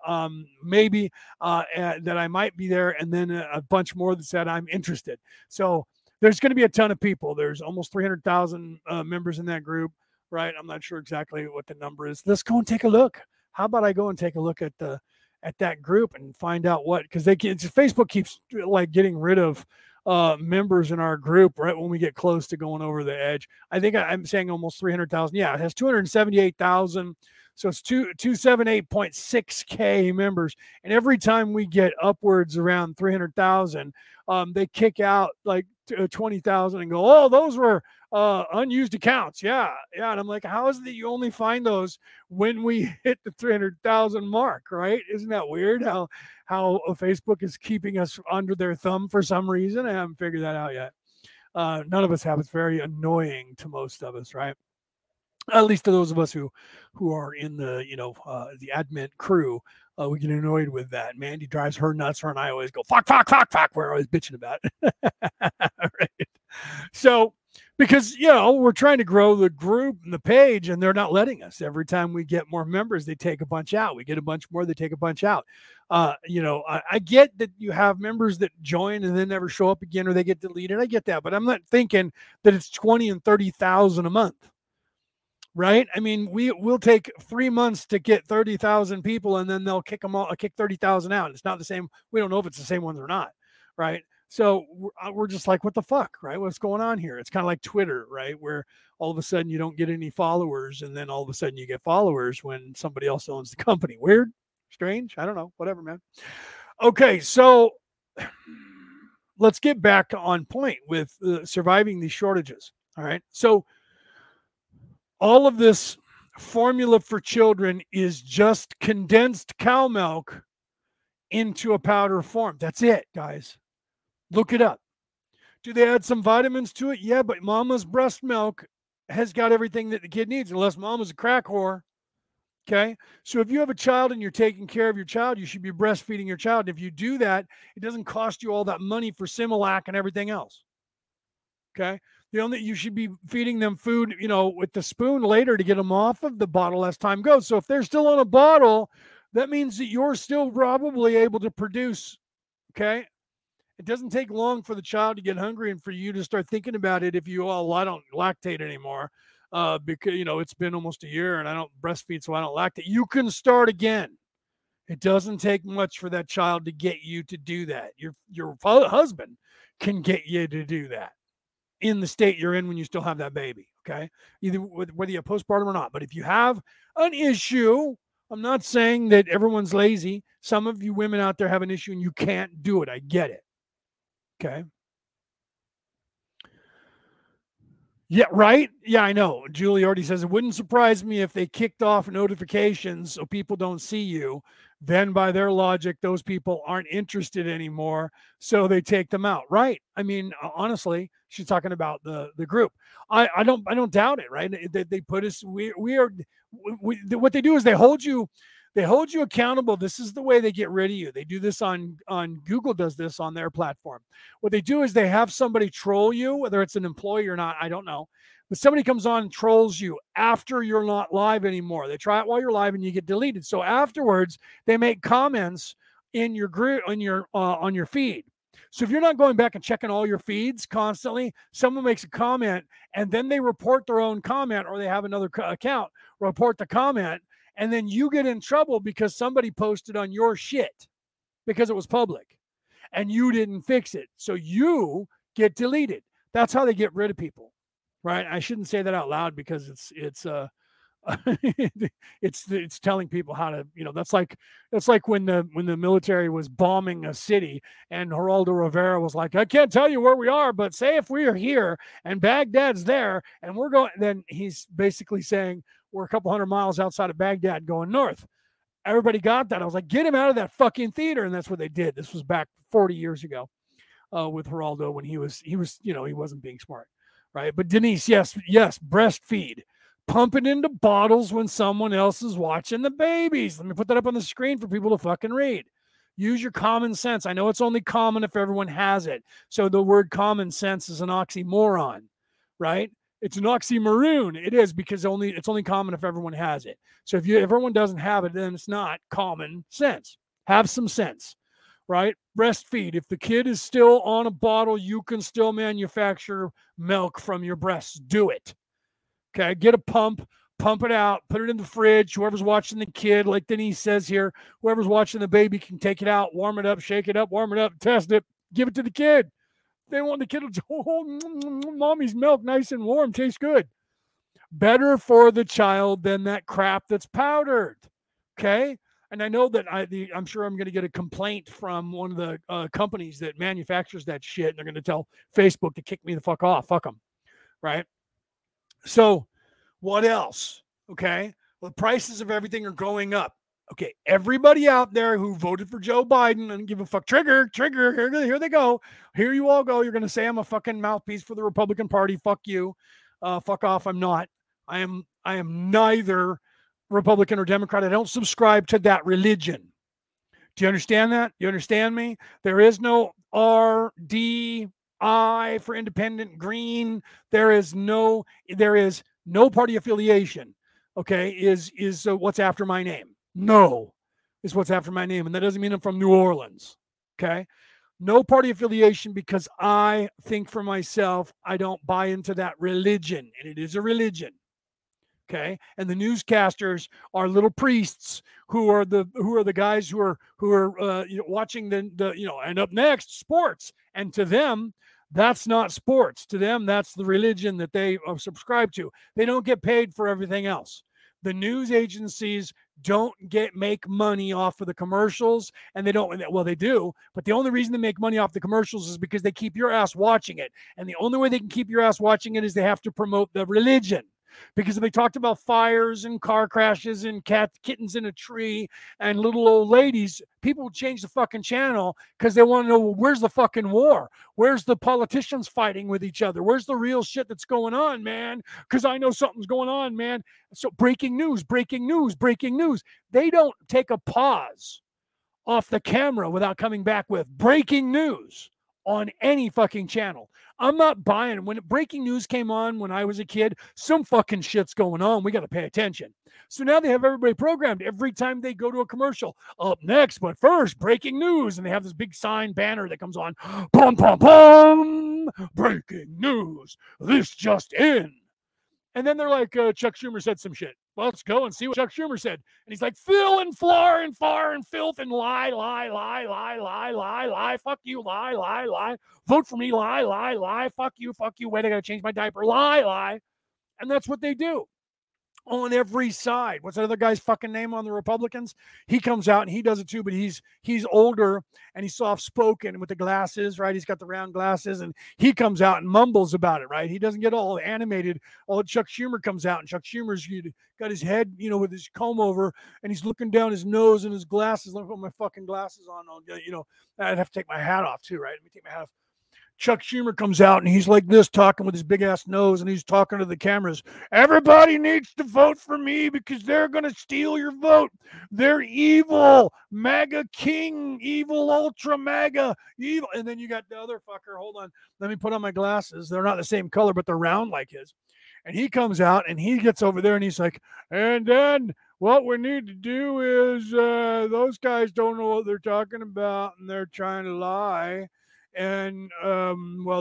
maybe that I might be there. And then a bunch more that said, I'm interested. So there's going to be a ton of people. There's almost 300,000 members in that group, right? I'm not sure exactly what the number is. Let's go and take a look. How about I go and take a look at that group and find out what, because Facebook keeps like getting rid of members in our group right when we get close to going over the edge. I think I'm saying almost 300,000. Yeah, it has 278,000. So it's 278.6K members. And every time we get upwards around 300,000, they kick out like 20,000 and go, oh, those were unused accounts. Yeah. And I'm like, how is it that you only find those when we hit the 300,000 mark, right? Isn't that weird how Facebook is keeping us under their thumb for some reason? I haven't figured that out yet. None of us have. It's very annoying to most of us, right? At least to those of us who are in the admin crew, we get annoyed with that. Mandy drives her nuts. Her and I always go, fuck. We're always bitching about it. Right. So because, you know, we're trying to grow the group and the page, and they're not letting us. Every time we get more members, they take a bunch out. We get a bunch more, they take a bunch out. You know, I get that you have members that join and then never show up again, or they get deleted. I get that, but I'm not thinking that it's 20 and 30,000 a month. Right. I mean, we'll take 3 months to get 30,000 people, and then they'll kick them all, kick 30,000 out. It's not the same. We don't know if it's the same ones or not. Right. So we're just like, what the fuck? Right. What's going on here? It's kind of like Twitter, right? Where all of a sudden you don't get any followers, and then all of a sudden you get followers when somebody else owns the company. Weird, strange. I don't know. Whatever, man. Okay. So let's get back on point with surviving these shortages. All right. So all of this formula for children is just condensed cow milk into a powder form. That's it, guys. Look it up. Do they add some vitamins to it? Yeah, but mama's breast milk has got everything that the kid needs, unless mama's a crack whore. Okay? So if you have a child and you're taking care of your child, you should be breastfeeding your child. And if you do that, it doesn't cost you all that money for Similac and everything else. Okay? The only, you should be feeding them food, you know, with the spoon later to get them off of the bottle as time goes. So if they're still on a bottle, that means that you're still probably able to produce. Okay. It doesn't take long for the child to get hungry and for you to start thinking about it. If you all, I don't lactate anymore because, you know, it's been almost a year and I don't breastfeed, so I don't lactate. You can start again. It doesn't take much for that child to get you to do that. Your husband can get you to do that in the state you're in when you still have that baby. Okay. Either whether you have postpartum or not. But if you have an issue, I'm not saying that everyone's lazy. Some of you women out there have an issue and you can't do it. I get it. Okay. Yeah. Right. Yeah, I know. Julie already says it wouldn't surprise me if they kicked off notifications so people don't see you. Then by their logic, those people aren't interested anymore, so they take them out. Right. I mean, honestly, she's talking about the group. I don't doubt it. Right. They put us, what they do is they hold you accountable. This is the way they get rid of you. They do this on Google, does this on their platform. What they do is they have somebody troll you, whether it's an employee or not, I don't know. But somebody comes on and trolls you after you're not live anymore. They try it while you're live and you get deleted. So afterwards, they make comments in your group, on your feed. So if you're not going back and checking all your feeds constantly, someone makes a comment and then they report their own comment, or they have another account report the comment, and then you get in trouble because somebody posted on your shit because it was public and you didn't fix it. So you get deleted. That's how they get rid of people. Right. I shouldn't say that out loud because it's telling people how to, you know, that's like when the military was bombing a city and Geraldo Rivera was like, I can't tell you where we are, but say if we are here and Baghdad's there and we're going, then he's basically saying we're a couple hundred miles outside of Baghdad going north. Everybody got that. I was like, get him out of that fucking theater. And that's what they did. This was back 40 years ago with Geraldo when he was, you know, he wasn't being smart. Right. But Denise, yes, breastfeed, pump it into bottles when someone else is watching the babies. Let me put that up on the screen for people to fucking read. Use your common sense. I know it's only common if everyone has it. So the word common sense is an oxymoron, right? It's an oxymoron. It is, because it's only common if everyone has it. So if everyone doesn't have it, then it's not common sense. Have some sense, right? Breastfeed. If the kid is still on a bottle, you can still manufacture milk from your breasts. Do it. Okay. Get a pump, pump it out, put it in the fridge. Whoever's watching the kid, like Denise says here, whoever's watching the baby can take it out, warm it up, shake it up, warm it up, test it, give it to the kid. They want the kid to, mommy's milk, nice and warm, tastes good. Better for the child than that crap that's powdered. Okay. And I know that I'm sure I'm going to get a complaint from one of the companies that manufactures that shit. And they're going to tell Facebook to kick me the fuck off. Fuck them. Right. So what else? Okay. Well, the prices of everything are going up. Okay, everybody out there who voted for Joe Biden and give a fuck, trigger, here they go. Here you all go. You're going to say I'm a fucking mouthpiece for the Republican Party. Fuck you. Fuck off. I'm not. I am neither Republican or Democrat. I don't subscribe to that religion. Do you understand that? You understand me? There is no R, D, I for independent, green. There is no party affiliation. Okay, is what's after my name? No, is what's after my name, and that doesn't mean I'm from New Orleans. Okay, no party affiliation because I think for myself. I don't buy into that religion, and it is a religion. Okay, and the newscasters are little priests who are the guys who are watching the and up next sports, and to them. That's not sports. To them, that's the religion that they subscribe to. They don't get paid for everything else. The news agencies don't make money off of the commercials, and they don't. Well, they do, but the only reason they make money off the commercials is because they keep your ass watching it. And the only way they can keep your ass watching it is they have to promote the religion. Because if they talked about fires and car crashes and kittens in a tree and little old ladies, people would change the fucking channel because they want to know, well, where's the fucking war? Where's the politicians fighting with each other? Where's the real shit that's going on, man? Because I know something's going on, man. So breaking news. They don't take a pause off the camera without coming back with breaking news. On any fucking channel. I'm not buying. When breaking news came on when I was a kid, some fucking shit's going on. We got to pay attention. So now they have everybody programmed. Every time they go to a commercial, up next, but first, breaking news. And they have this big sign banner that comes on. Pum, pum, pum. Breaking news. This just in. And then they're like, Chuck Schumer said some shit. Well, let's go and see what Chuck Schumer said. And he's like, fill and floor and far and filth and lie. Fuck you, lie. Vote for me, lie. Fuck you. Wait, I got to change my diaper. Lie. And that's what they do on every side. What's that other guy's fucking name on the Republicans? He comes out and he does it too, but he's older and he's soft-spoken with the glasses, right? He's got the round glasses and he comes out and mumbles about it, right? He doesn't get all animated. All Chuck Schumer comes out and Chuck Schumer's got his head, with his comb over and he's looking down his nose and his glasses. Let me put my fucking glasses on. I'd have to take my hat off too, right? Let me take my hat off. Chuck Schumer comes out and he's like this, talking with his big ass nose, and he's talking to the cameras. Everybody needs to vote for me because they're going to steal your vote. They're evil, MAGA king, evil, ultra MAGA, evil. And then you got the other fucker. Hold on. Let me put on my glasses. They're not the same color, but they're round like his. And he comes out and he gets over there and he's like, and then what we need to do is those guys don't know what they're talking about and they're trying to lie. And,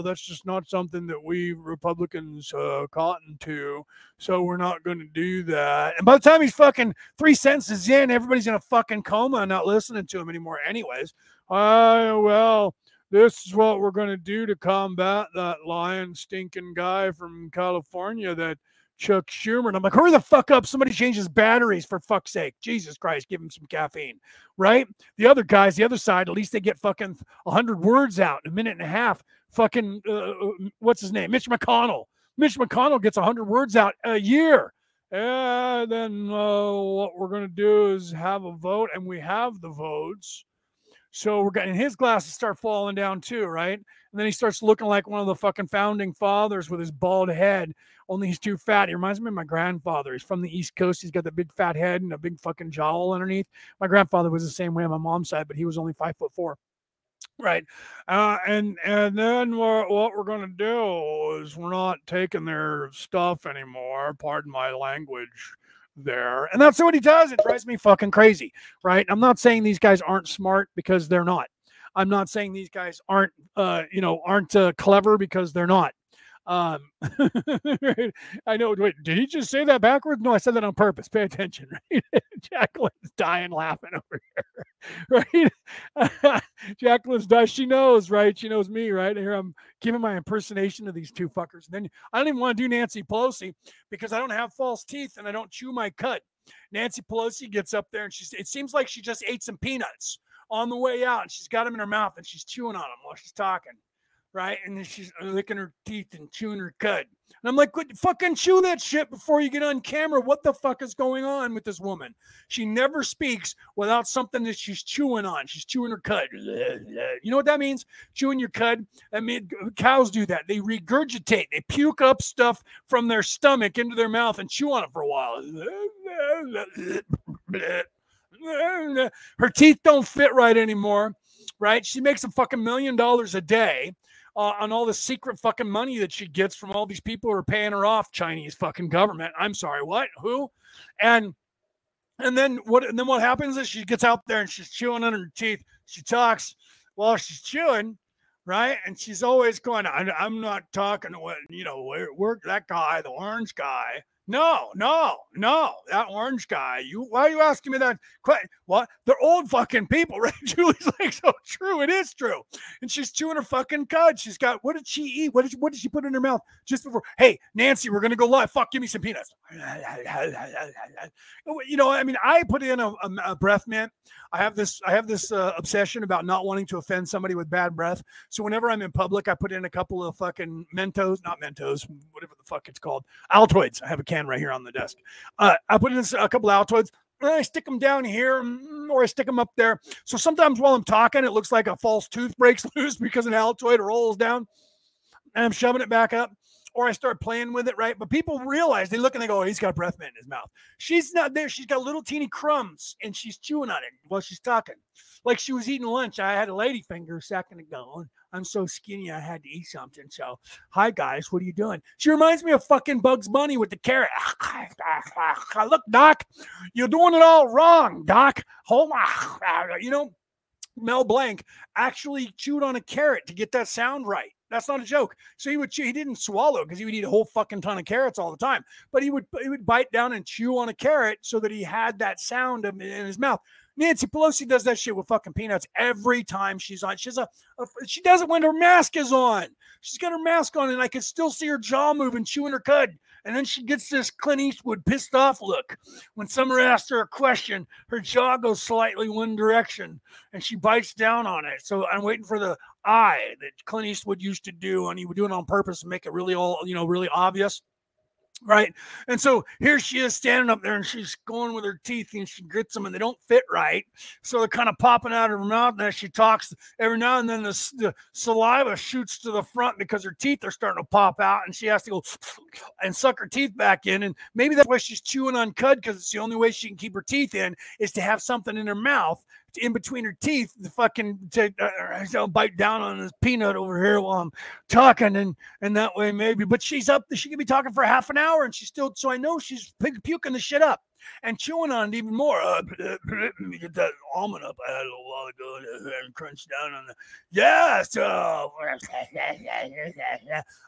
that's just not something that we Republicans cotton to. So we're not going to do that. And by the time he's fucking 3 sentences in, everybody's in a fucking coma and not listening to him anymore anyways. This is what we're going to do to combat that lying, stinking guy from California, that Chuck Schumer. And I'm like, hurry the fuck up. Somebody change his batteries for fuck's sake. Jesus Christ, give him some caffeine, right? The other guys, the other side, at least they get fucking 100 words out in a minute and a half. Fucking, what's his name? Mitch McConnell. Mitch McConnell gets 100 words out a year. And then what we're going to do is have a vote, and we have the votes. So we're getting his glasses start falling down too, right? And then he starts looking like one of the fucking founding fathers with his bald head, only he's too fat. He reminds me of my grandfather. He's from the East Coast. He's got that big fat head and a big fucking jowl underneath. My grandfather was the same way on my mom's side, but he was only 5'4". Right. And then what we're going to do is we're not taking their stuff anymore. Pardon my language. There. And that's what he does. It drives me fucking crazy, right? I'm not saying these guys aren't smart because they're not. I'm not saying these guys aren't clever because they're not. I know. Wait, did he just say that backwards? No, I said that on purpose. Pay attention. Right? Jacqueline's dying laughing over here. Right? Jacqueline's dying. She knows, right? She knows me, right? Here I'm giving my impersonation of these two fuckers. And then I don't even want to do Nancy Pelosi because I don't have false teeth and I don't chew my cud. Nancy Pelosi gets up there and it seems like she just ate some peanuts on the way out and she's got them in her mouth and she's chewing on them while she's talking. Right, and then she's licking her teeth and chewing her cud. And I'm like, fucking chew that shit before you get on camera. What the fuck is going on with this woman? She never speaks without something that she's chewing on. She's chewing her cud. You know what that means? Chewing your cud. I mean, cows do that. They regurgitate. They puke up stuff from their stomach into their mouth and chew on it for a while. Her teeth don't fit right anymore, right? She makes $1 fucking million a day on all the secret fucking money that she gets from all these people who are paying her off, Chinese fucking government. I'm sorry, what? Who? And then what happens is she gets out there and she's chewing under her teeth. She talks while she's chewing, right? And she's always going, I'm not talking to what, you know, we're that guy, the orange guy. No, that orange guy. Why are you asking me that question? What? They're old fucking people, right? Julie's like, so true. It is true. And she's chewing her fucking cud. She's got, what did she eat? What did she put in her mouth just before? Hey, Nancy, we're going to go live. Fuck, give me some peanuts. You know, I mean, I put in a breath mint. I have this obsession about not wanting to offend somebody with bad breath. So whenever I'm in public, I put in a couple of fucking Mentos, whatever the fuck it's called. Altoids. I have a can right here on the desk. I put in a couple of Altoids, and I stick them down here, or I stick them up there. So sometimes while I'm talking, it looks like a false tooth breaks loose because an Altoid rolls down, and I'm shoving it back up, or I start playing with it, right? But people realize, they look and they go, oh, he's got breath mint in his mouth. She's not there. She's got little teeny crumbs, and she's chewing on it while she's talking. Like she was eating lunch. I had a ladyfinger a second ago. I'm so skinny, I had to eat something. So, hi, guys, what are you doing? She reminds me of fucking Bugs Bunny with the carrot. Look, Doc, you're doing it all wrong, Doc. Hold on. You know, Mel Blanc actually chewed on a carrot to get that sound right. That's not a joke. So he would chew. He didn't swallow because he would eat a whole fucking ton of carrots all the time. But he would bite down and chew on a carrot so that he had that sound in his mouth. Nancy Pelosi does that shit with fucking peanuts every time she's on. She does it when her mask is on. She's got her mask on, and I can still see her jaw moving, chewing her cud. And then she gets this Clint Eastwood pissed off look. When someone asks her a question, her jaw goes slightly one direction, and she bites down on it. So I'm waiting for the eye that Clint Eastwood used to do, and he would do it on purpose and make it really all, you know, really obvious. Right. And so here she is standing up there, and she's going with her teeth, and she grits them, and they don't fit right. So they're kind of popping out of her mouth. And as she talks, every now and then the saliva shoots to the front because her teeth are starting to pop out, and she has to go and suck her teeth back in. And maybe that's why she's chewing on cud, because it's the only way she can keep her teeth in is to have something in her mouth in between her teeth, the fucking I'll bite down on this peanut over here while I'm talking, and that way maybe. But she's up, she could be talking for half an hour, and she's still. So I know she's puking the shit up and chewing on it even more. Get that almond up I had a little while ago and crunch down on the. Yeah, so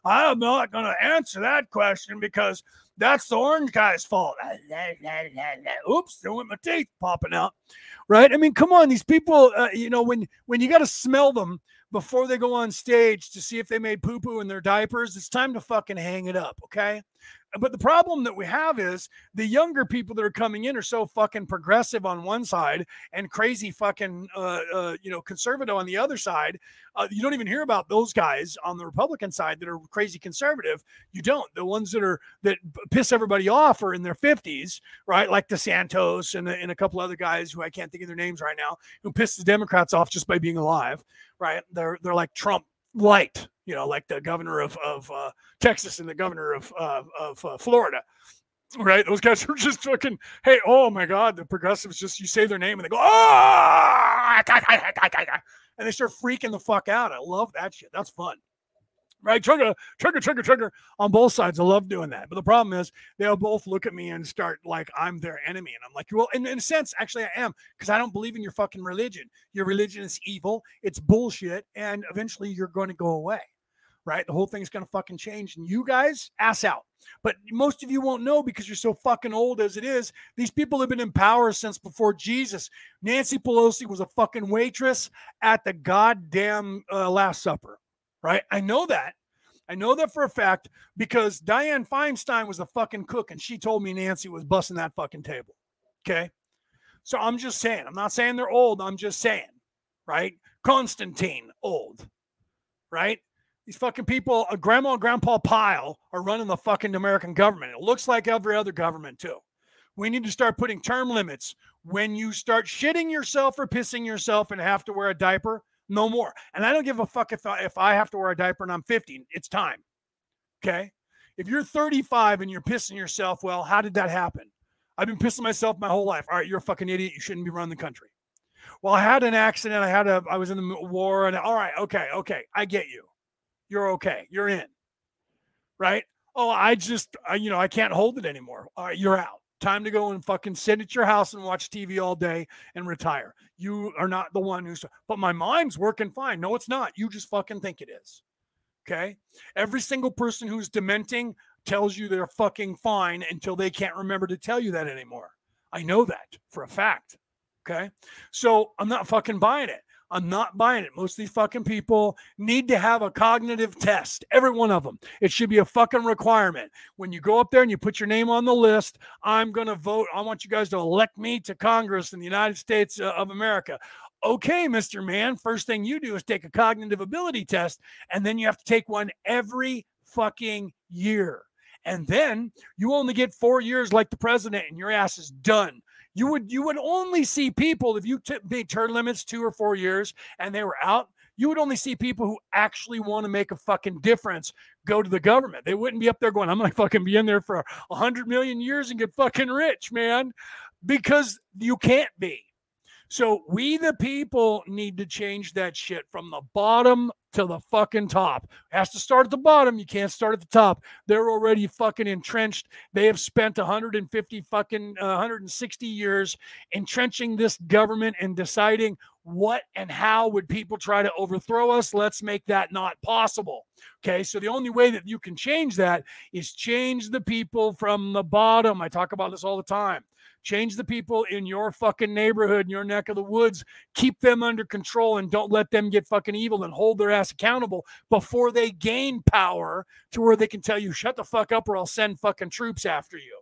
I'm not gonna answer that question because that's the orange guy's fault. Oops, there went my teeth popping out. Right? I mean, come on, these people. You know, when you got to smell them before they go on stage to see if they made poo-poo in their diapers, it's time to fucking hang it up, okay? But the problem that we have is the younger people that are coming in are so fucking progressive on one side and crazy fucking, conservative on the other side. You don't even hear about those guys on the Republican side that are crazy conservative. You don't. The ones that piss everybody off are in their 50s, right? Like DeSantos and a couple other guys who I can't think of their names right now, who piss the Democrats off just by being alive. Right. They're like Trump light, you know, like the governor of Texas and the governor of Florida. Right. Those guys are just fucking, hey, oh my God, the progressives just, you say their name and they go, oh, and they start freaking the fuck out. I love that shit. That's fun. Right. Trigger on both sides. I love doing that. But the problem is they'll both look at me and start like I'm their enemy. And I'm like, well, in a sense, actually I am, because I don't believe in your fucking religion. Your religion is evil. It's bullshit. And eventually you're going to go away. Right. The whole thing's going to fucking change. And you guys ass out. But most of you won't know because you're so fucking old as it is. These people have been in power since before Jesus. Nancy Pelosi was a fucking waitress at the goddamn Last Supper. Right? I know that for a fact because Dianne Feinstein was a fucking cook and she told me Nancy was busting that fucking table. Okay. So I'm just saying, I'm not saying they're old. I'm just saying, right? Constantine old, right? These fucking people, Grandma and Grandpa Pyle are running the fucking American government. It looks like every other government too. We need to start putting term limits. When you start shitting yourself or pissing yourself and have to wear a diaper, no more. And I don't give a fuck if I have to wear a diaper and I'm 50. It's time. Okay? If you're 35 and you're pissing yourself, well, how did that happen? I've been pissing myself my whole life. All right, you're a fucking idiot. You shouldn't be running the country. Well, I had an accident. I was in the war. And all right, okay. I get you. you're okay. You're in, right? Oh, I can't hold it anymore. All right, you're out. Time to go and fucking sit at your house and watch TV all day and retire. You are not the one who's, but my mind's working fine. No, it's not. You just fucking think it is. Okay. Every single person who's dementing tells you they're fucking fine until they can't remember to tell you that anymore. I know that for a fact. Okay. So I'm not fucking buying it. I'm not buying it. Most of these fucking people need to have a cognitive test. Every one of them. It should be a fucking requirement. When you go up there and you put your name on the list, I'm going to vote. I want you guys to elect me to Congress in the United States of America. Okay, Mr. Man, first thing you do is take a cognitive ability test, and then you have to take one every fucking year. And then you only get 4 years like the president, and your ass is done. You would only see people if you made term limits 2 or 4 years and they were out. You would only see people who actually want to make a fucking difference go to the government. They wouldn't be up there going, I'm going to fucking be in there for 100 million years and get fucking rich, man, because you can't be. So we, the people, need to change that shit from the bottom to the fucking top. It has to start at the bottom. You can't start at the top. They're already fucking entrenched. They have spent 160 years entrenching this government and deciding what and how would people try to overthrow us. Let's make that not possible. Okay. So the only way that you can change that is change the people from the bottom. I talk about this all the time. Change the people in your fucking neighborhood, in your neck of the woods. Keep them under control and don't let them get fucking evil and hold their ass accountable before they gain power to where they can tell you, shut the fuck up or I'll send fucking troops after you.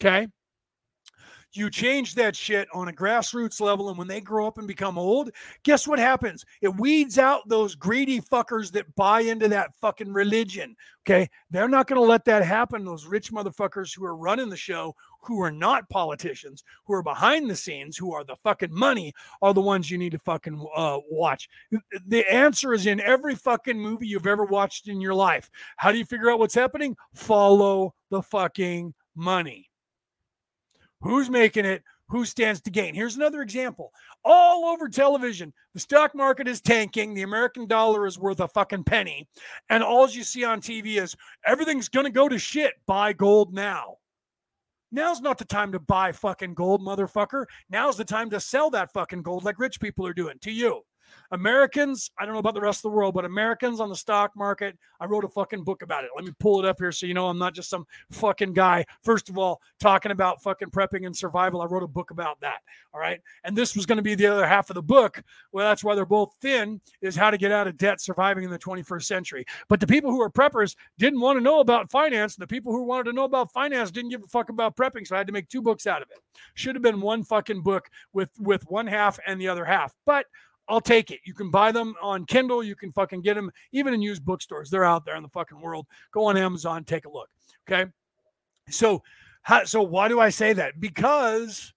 Okay? You change that shit on a grassroots level, and when they grow up and become old, guess what happens? It weeds out those greedy fuckers that buy into that fucking religion, okay? They're not going to let that happen. Those rich motherfuckers who are running the show, who are not politicians, who are behind the scenes, who are the fucking money, are the ones you need to fucking watch. The answer is in every fucking movie you've ever watched in your life. How do you figure out what's happening? Follow the fucking money. Who's making it? Who stands to gain? Here's another example. All over television, the stock market is tanking. The American dollar is worth a fucking penny. And all you see on TV is everything's going to go to shit. Buy gold now. Now's not the time to buy fucking gold, motherfucker. Now's the time to sell that fucking gold like rich people are doing to you. Americans, I don't know about the rest of the world, but Americans on the stock market, I wrote a fucking book about it. Let me pull it up here so you know I'm not just some fucking guy. First of all, talking about fucking prepping and survival, I wrote a book about that, all right? And this was going to be the other half of the book. Well, that's why they're both thin, is how to get out of debt, surviving in the 21st century. But the people who are preppers didn't want to know about finance, and the people who wanted to know about finance didn't give a fuck about prepping, so I had to make two books out of it. Should have been one fucking book with one half and the other half, but I'll take it. You can buy them on Kindle. You can fucking get them even in used bookstores. They're out there in the fucking world. Go on Amazon, take a look. Okay. So why do I say that? Because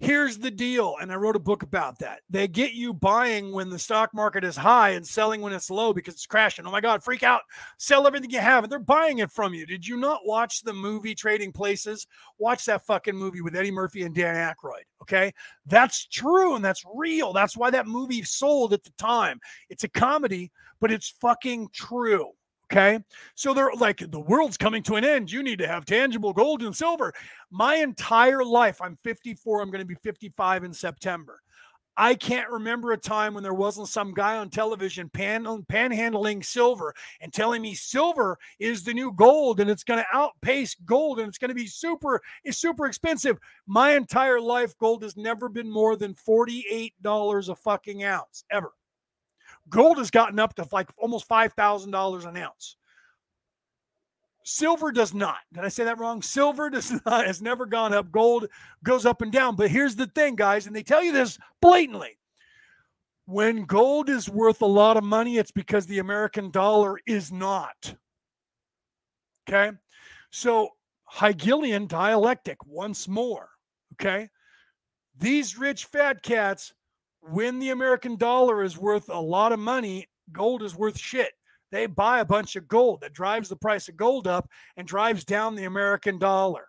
here's the deal. And I wrote a book about that. They get you buying when the stock market is high and selling when it's low because it's crashing. Oh my God, freak out. Sell everything you have. And they're buying it from you. Did you not watch the movie Trading Places? Watch that fucking movie with Eddie Murphy and Dan Aykroyd. Okay, that's true and that's real. That's why that movie sold at the time. It's a comedy, but it's fucking true. Okay, so they're like, the world's coming to an end. You need to have tangible gold and silver. My entire life, I'm 54. I'm going to be 55 in September. I can't remember a time when there wasn't some guy on television panhandling silver and telling me silver is the new gold and it's going to outpace gold and it's going to be super expensive. My entire life, gold has never been more than $48 a fucking ounce, ever. Gold has gotten up to like almost $5,000 an ounce. Silver does not. Did I say that wrong? Silver has never gone up. Gold goes up and down. But here's the thing, guys, and they tell you this blatantly. When gold is worth a lot of money, it's because the American dollar is not. Okay? So Hegelian dialectic once more. Okay? These rich fat cats, when the American dollar is worth a lot of money, gold is worth shit. They buy a bunch of gold that drives the price of gold up and drives down the American dollar.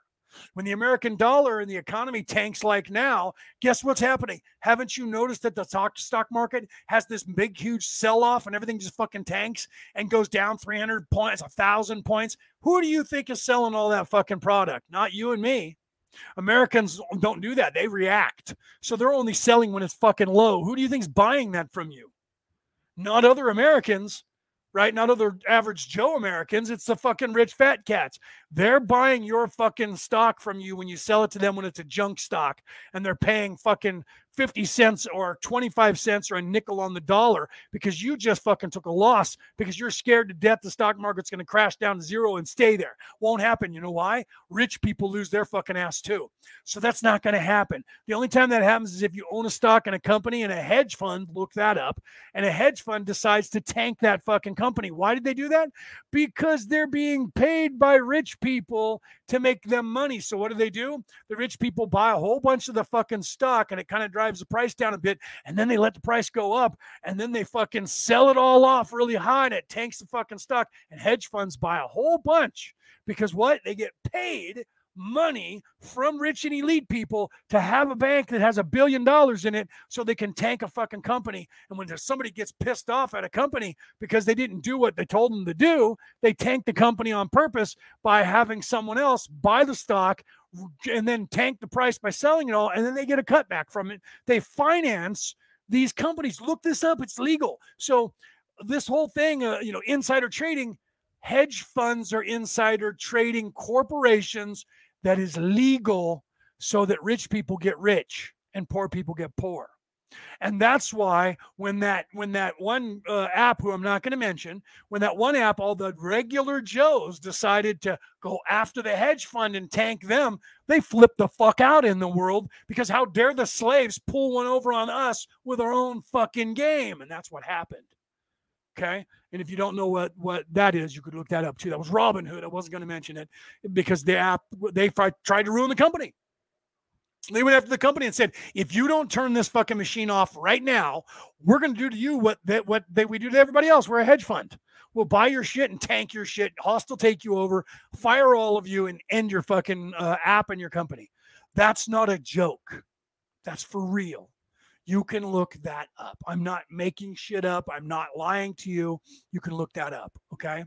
When the American dollar and the economy tanks like now, guess what's happening? Haven't you noticed that the stock market has this big, huge sell-off and everything just fucking tanks and goes down 300 points, 1,000 points? Who do you think is selling all that fucking product? Not you and me. Americans don't do that. They react. So they're only selling when it's fucking low. Who do you think's buying that from you? Not other Americans, right? Not other average Joe Americans. It's the fucking rich fat cats. They're buying your fucking stock from you when you sell it to them when it's a junk stock, and they're paying fucking 50 cents or 25 cents or a nickel on the dollar because you just fucking took a loss because you're scared to death the stock market's going to crash down to zero and stay there. Won't happen. You know why? Rich people lose their fucking ass too. So that's not going to happen. The only time that happens is if you own a stock in a company and a hedge fund, look that up, and a hedge fund decides to tank that fucking company. Why did they do that? Because they're being paid by rich people to make them money. So what do? The rich people buy a whole bunch of the fucking stock and it kind of drives the price down a bit, and then they let the price go up, and then they fucking sell it all off really high, and it tanks the fucking stock. And hedge funds buy a whole bunch because what? They get paid money from rich and elite people to have a bank that has $1 billion in it so they can tank a fucking company. And when somebody gets pissed off at a company because they didn't do what they told them to do, they tank the company on purpose by having someone else buy the stock and then tank the price by selling it all, and then they get a cutback from it. They finance these companies. Look this up. It's legal. So this whole thing, insider trading, hedge funds are insider trading corporations that is legal so that rich people get rich and poor people get poor. And that's why when that one app, who I'm not going to mention, when that one app, all the regular Joes decided to go after the hedge fund and tank them, they flipped the fuck out in the world because how dare the slaves pull one over on us with our own fucking game? And that's what happened. Okay. And if you don't know what that is, you could look that up too. That was Robin Hood. I wasn't going to mention it because the app, they tried to ruin the company. They went after the company and said, if you don't turn this fucking machine off right now, we're going to do to you what we do to everybody else. We're a hedge fund. We'll buy your shit and tank your shit. Hostile take you over, fire all of you, and end your fucking app and your company. That's not a joke. That's for real. You can look that up. I'm not making shit up. I'm not lying to you. You can look that up, okay?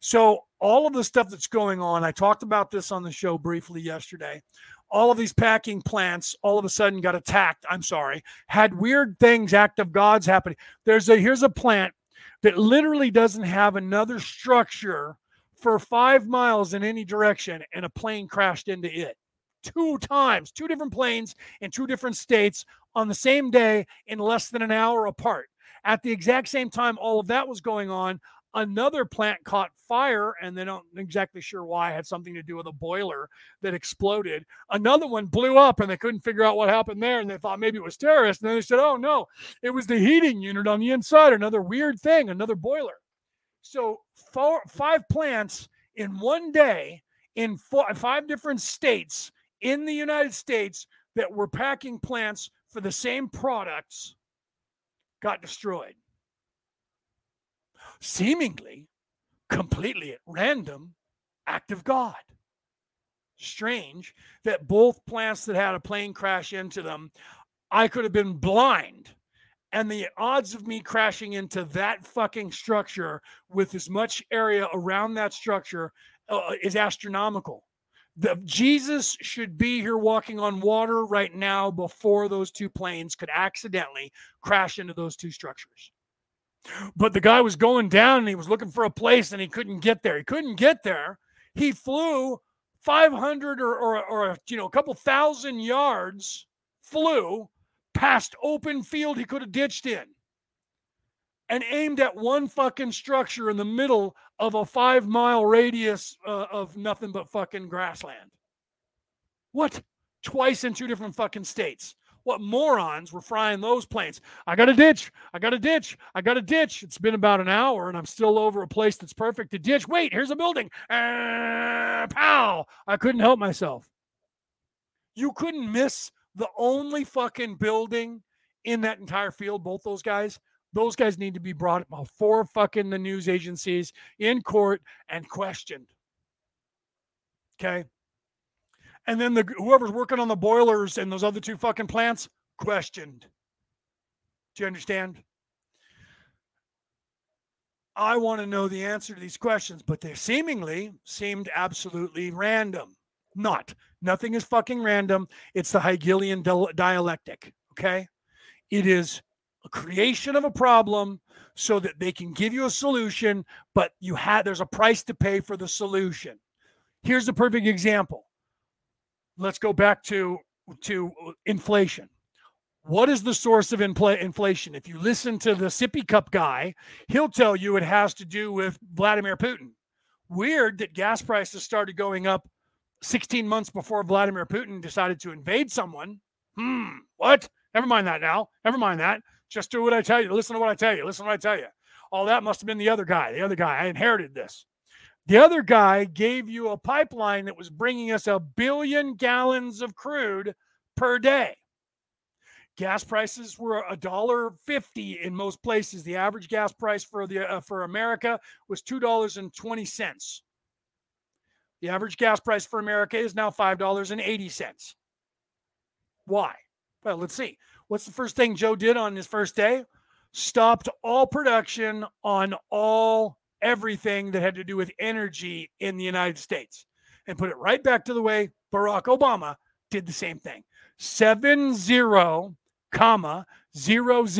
So all of the stuff that's going on, I talked about this on the show briefly yesterday. All of these packing plants all of a sudden got attacked. I'm sorry. Had weird things, act of gods happening. Here's a plant that literally doesn't have another structure for 5 miles in any direction, and a plane crashed into it. 2 times, 2 different planes in 2 different states on the same day in less than an hour apart. At the exact same time all of that was going on, another plant caught fire, and they're not exactly sure why. It had something to do with a boiler that exploded. Another one blew up, and they couldn't figure out what happened there, and they thought maybe it was terrorists. And then they said, oh, no, it was the heating unit on the inside, another weird thing, another boiler. So 5 plants in 1 day in 5 different states in the United States that were packing plants for the same products got destroyed. Seemingly, completely at random, act of God. Strange that both plants that had a plane crash into them, I could have been blind. And the odds of me crashing into that fucking structure with as much area around that structure is astronomical. Jesus should be here walking on water right now before those 2 planes could accidentally crash into those 2 structures. But the guy was going down and he was looking for a place and he couldn't get there. He couldn't get there. He flew 500 or a couple thousand yards, flew past open field he could have ditched in, and aimed at one fucking structure in the middle of a 5 mile radius of nothing but fucking grassland. What? Twice in 2 different fucking states. What morons were frying those planes? I got a ditch. It's been about an hour, and I'm still over a place that's perfect to ditch. Wait, here's a building. Pow! I couldn't help myself. You couldn't miss the only fucking building in that entire field, both those guys. Those guys need to be brought before fucking the news agencies in court and questioned. Okay? And then the whoever's working on the boilers and those other two fucking plants questioned. Do you understand? I want to know the answer to these questions, but they seemed absolutely random. Nothing is fucking random. It's the Hegelian dialectic, okay? It is a creation of a problem so that they can give you a solution, but there's a price to pay for the solution. Here's a perfect example. Let's go back to inflation. What is the source of inflation? If you listen to the sippy cup guy, he'll tell you it has to do with Vladimir Putin. Weird that gas prices started going up 16 months before Vladimir Putin decided to invade someone. What? Never mind that now. Never mind that. Just do what I tell you. Listen to what I tell you. All that must have been the other guy. I inherited this. The other guy gave you a pipeline that was bringing us 1 billion gallons of crude per day. Gas prices were $1.50 in most places. The average gas price for America was $2.20. The average gas price for America is now $5.80. Why? Well, let's see. What's the first thing Joe did on his first day? Stopped all production on everything that had to do with energy in the United States and put it right back to the way Barack Obama did the same thing. 70,000. That's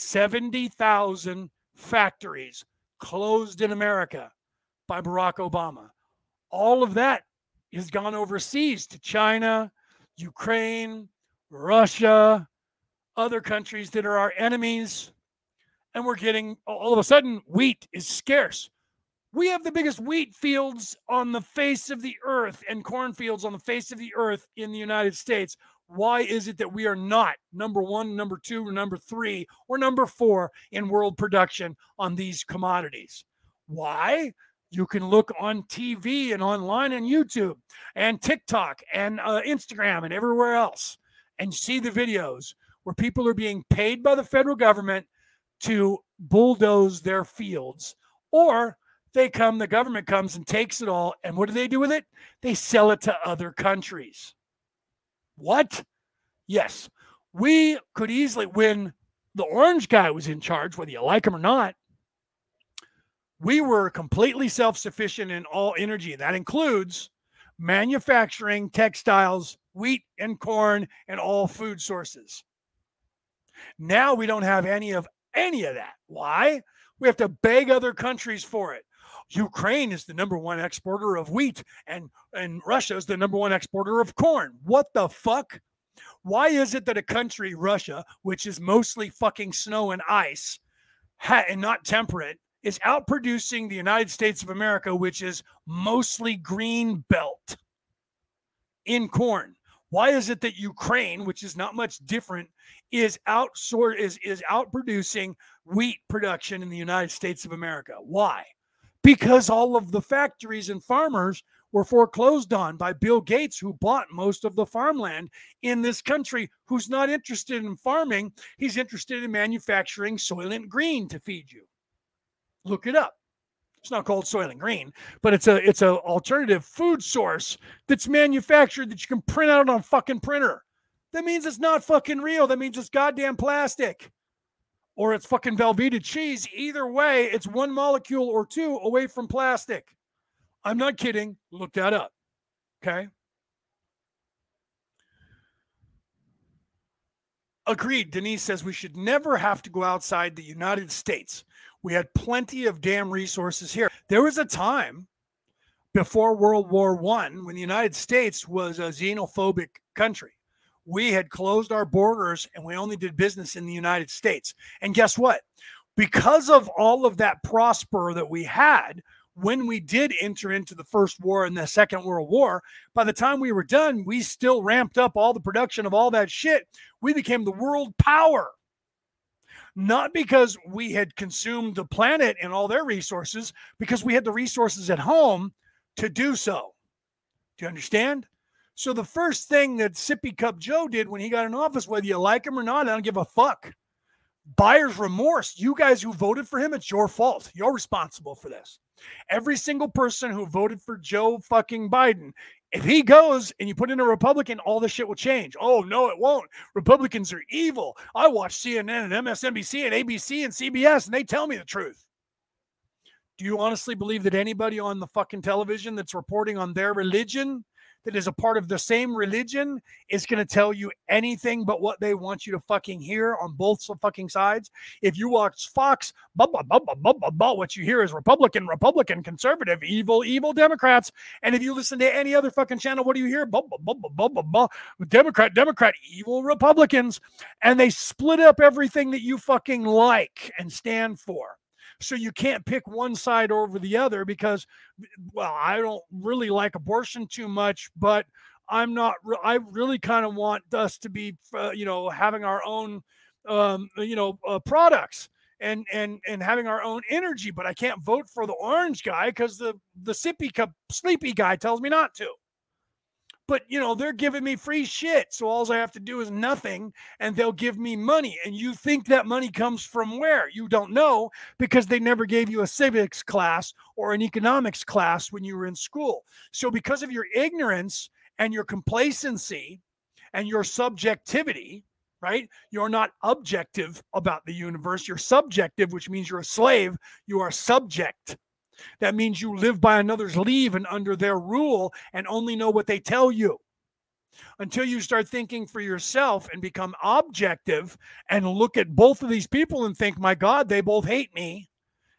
70,000 factories closed in America by Barack Obama. All of that has gone overseas to China, Ukraine, Russia, other countries that are our enemies. And we're getting, all of a sudden, wheat is scarce. We have the biggest wheat fields on the face of the earth and cornfields on the face of the earth in the United States. Why is it that we are not number one, number two, or number three, or number four in world production on these commodities? Why? You can look on TV and online and YouTube and TikTok and Instagram and everywhere else and see the videos where people are being paid by the federal government to bulldoze their fields, or the government comes and takes it all. And what do they do with it? They sell it to other countries. What? Yes. We could easily, when the orange guy was in charge, whether you like him or not, we were completely self-sufficient in all energy. That includes manufacturing, textiles, wheat and corn, and all food sources. Now we don't have any of that. Why? We have to beg other countries for it. Ukraine is the number one exporter of wheat, and Russia is the number one exporter of corn. What the fuck? Why is it that a country, Russia, which is mostly fucking snow and ice and not temperate, is outproducing the United States of America, which is mostly green belt in corn? Why is it that Ukraine, which is not much different, is outproducing wheat production in the United States of America? Why? Because all of the factories and farmers were foreclosed on by Bill Gates, who bought most of the farmland in this country, who's not interested in farming. He's interested in manufacturing Soylent Green to feed you. Look it up. It's not called Soylent Green, but it's a alternative food source that's manufactured that you can print out on a fucking printer. That means it's not fucking real. That means it's goddamn plastic. Or it's fucking Velveeta cheese. Either way, it's one molecule or two away from plastic. I'm not kidding. Look that up. Okay? Agreed. Denise says we should never have to go outside the United States. We had plenty of damn resources here. There was a time before World War I when the United States was a xenophobic country. We had closed our borders and we only did business in the United States. And guess what? Because of all of that prosper that we had, when we did enter into the First War and the Second World War, by the time we were done, we still ramped up all the production of all that shit. We became the world power. Not because we had consumed the planet and all their resources, because we had the resources at home to do so. Do you understand? So the first thing that Sippy Cup Joe did when he got in office, whether you like him or not, I don't give a fuck. Buyer's remorse. You guys who voted for him, it's your fault. You're responsible for this. Every single person who voted for Joe fucking Biden, if he goes and you put in a Republican, all this shit will change. Oh, no, it won't. Republicans are evil. I watch CNN and MSNBC and ABC and CBS, and they tell me the truth. Do you honestly believe that anybody on the fucking television that's reporting on their religion, that is a part of the same religion, is going to tell you anything but what they want you to fucking hear on both fucking sides? If you watch Fox, blah, blah, blah, blah, blah, blah, blah, what you hear is Republican, Republican, conservative, evil, evil Democrats. And if you listen to any other fucking channel, what do you hear? Blah, blah, blah, blah, blah, blah, blah, Democrat, Democrat, evil Republicans. And they split up everything that you fucking like and stand for. So you can't pick one side over the other because, well, I don't really like abortion too much, but I'm not, I really kind of want us to be, having our own, products and having our own energy, but I can't vote for the orange guy because the sippy cup sleepy guy tells me not to. But, they're giving me free shit. So all I have to do is nothing and they'll give me money. And you think that money comes from where? You don't know because they never gave you a civics class or an economics class when you were in school. So because of your ignorance and your complacency and your subjectivity, right? You're not objective about the universe. You're subjective, which means you're a slave. You are subject. That means you live by another's leave and under their rule and only know what they tell you until you start thinking for yourself and become objective and look at both of these people and think, my God, they both hate me.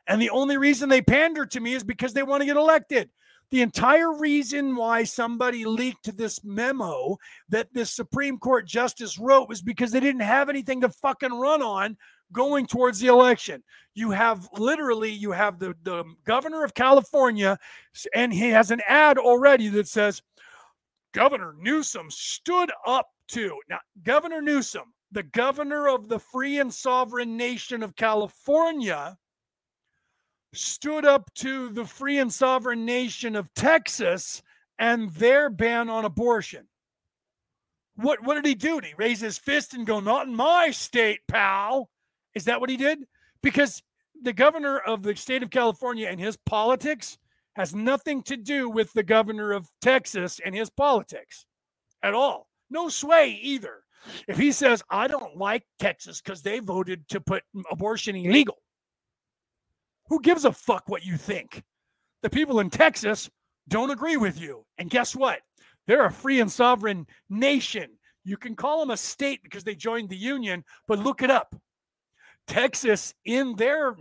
And the only reason they pander to me is because they want to get elected. The entire reason why somebody leaked this memo that this Supreme Court justice wrote was because they didn't have anything to fucking run on going towards the election. You have the governor of California, and he has an ad already that says, Governor Newsom stood up to. Now, Governor Newsom, the governor of the free and sovereign nation of California, stood up to the free and sovereign nation of Texas and their ban on abortion. What did he do? Did he raise his fist and go, not in my state, pal? Is that what he did? Because the governor of the state of California and his politics has nothing to do with the governor of Texas and his politics at all. No sway either. If he says, I don't like Texas because they voted to put abortion illegal, who gives a fuck what you think? The people in Texas don't agree with you. And guess what? They're a free and sovereign nation. You can call them a state because they joined the union, but look it up. Texas, in their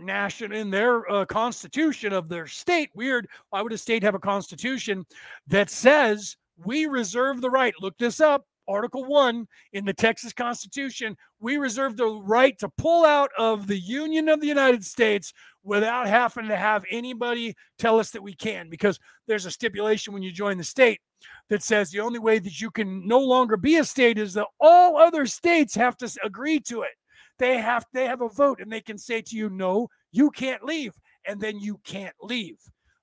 constitution of their state, weird, why would a state have a constitution that says we reserve the right? Look this up, Article 1 in the Texas Constitution, we reserve the right to pull out of the Union of the United States without having to have anybody tell us that we can, because there's a stipulation when you join the state that says the only way that you can no longer be a state is that all other states have to agree to it. They have a vote and they can say to you, no, you can't leave. And then you can't leave.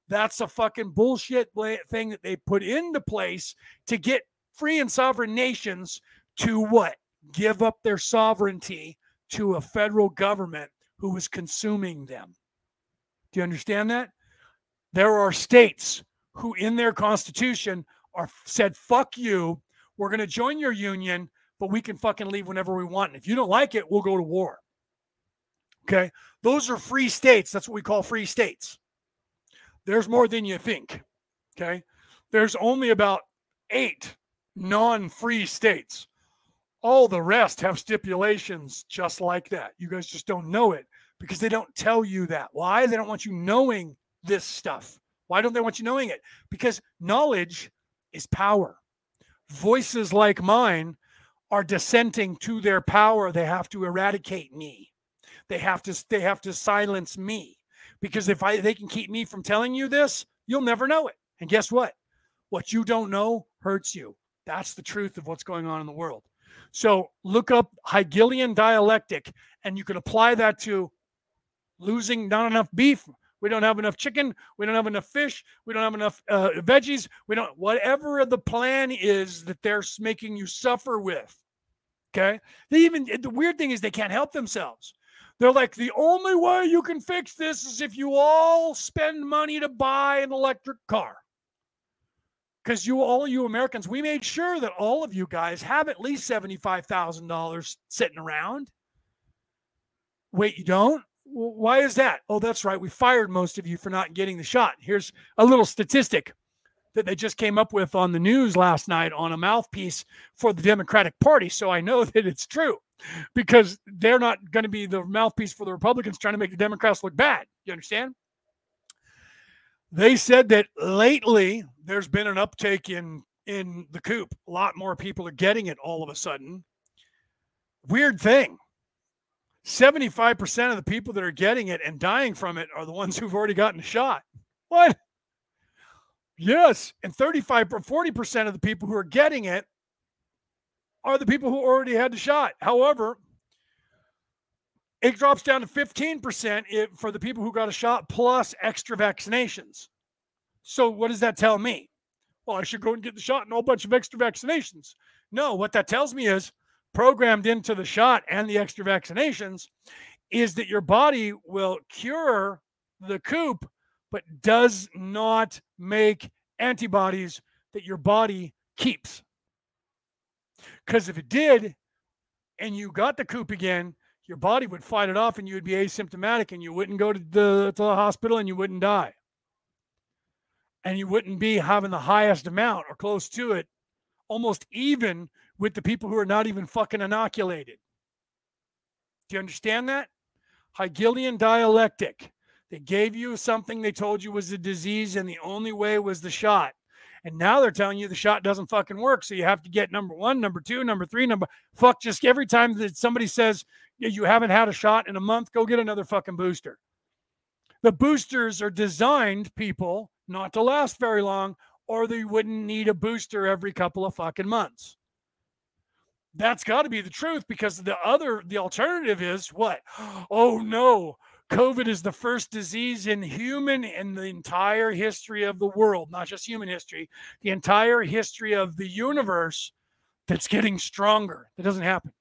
That's a fucking bullshit thing that they put into place to get free and sovereign nations to what? Give up their sovereignty to a federal government who is consuming them. Do you understand that? There are states who in their constitution are said, fuck you, we're going to join your union, but we can fucking leave whenever we want. And if you don't like it, we'll go to war. Okay. Those are free states. That's what we call free states. There's more than you think. Okay. There's only about 8 non-free states. All the rest have stipulations just like that. You guys just don't know it because they don't tell you that. Why? They don't want you knowing this stuff. Why don't they want you knowing it? Because knowledge is power. Voices like mine are dissenting to their power. They have to eradicate me. They have to silence me, because if they can keep me from telling you this, you'll never know it. And guess what? What you don't know hurts you. That's the truth of what's going on in the world. So look up Hegelian dialectic, and you can apply that to losing not enough beef. We don't have enough chicken. We don't have enough fish. We don't have enough veggies. We don't. Whatever the plan is that they're making you suffer with. Okay. The weird thing is they can't help themselves. They're like, the only way you can fix this is if you all spend money to buy an electric car. Because all you Americans, we made sure that all of you guys have at least $75,000 sitting around. Wait, you don't? Why is that? Oh, that's right. We fired most of you for not getting the shot. Here's a little statistic that they just came up with on the news last night on a mouthpiece for the Democratic Party. So I know that it's true because they're not going to be the mouthpiece for the Republicans trying to make the Democrats look bad. You understand? They said that lately there's been an uptake in the coup. A lot more people are getting it all of a sudden. Weird thing. 75% of the people that are getting it and dying from it are the ones who've already gotten a shot. What? Yes. And 35 or 40% of the people who are getting it are the people who already had the shot. However, it drops down to 15% for the people who got a shot plus extra vaccinations. So what does that tell me? Well, I should go and get the shot and a whole bunch of extra vaccinations. No, what that tells me is programmed into the shot and the extra vaccinations is that your body will cure the coup, but does not make antibodies that your body keeps. Because if it did, and you got the coup again, your body would fight it off and you would be asymptomatic and you wouldn't go to the hospital and you wouldn't die. And you wouldn't be having the highest amount or close to it, almost even with the people who are not even fucking inoculated. Do you understand that? Hegelian dialectic. They gave you something they told you was a disease and the only way was the shot. And now they're telling you the shot doesn't fucking work. So you have to get number one, number two, number three, fuck, just every time that somebody says you haven't had a shot in a month, go get another fucking booster. The boosters are designed, people, not to last very long, or they wouldn't need a booster every couple of fucking months. That's got to be the truth because the alternative is what? Oh no, COVID is the first disease in human in the entire history of the world, not just human history, the entire history of the universe that's getting stronger. That doesn't happen.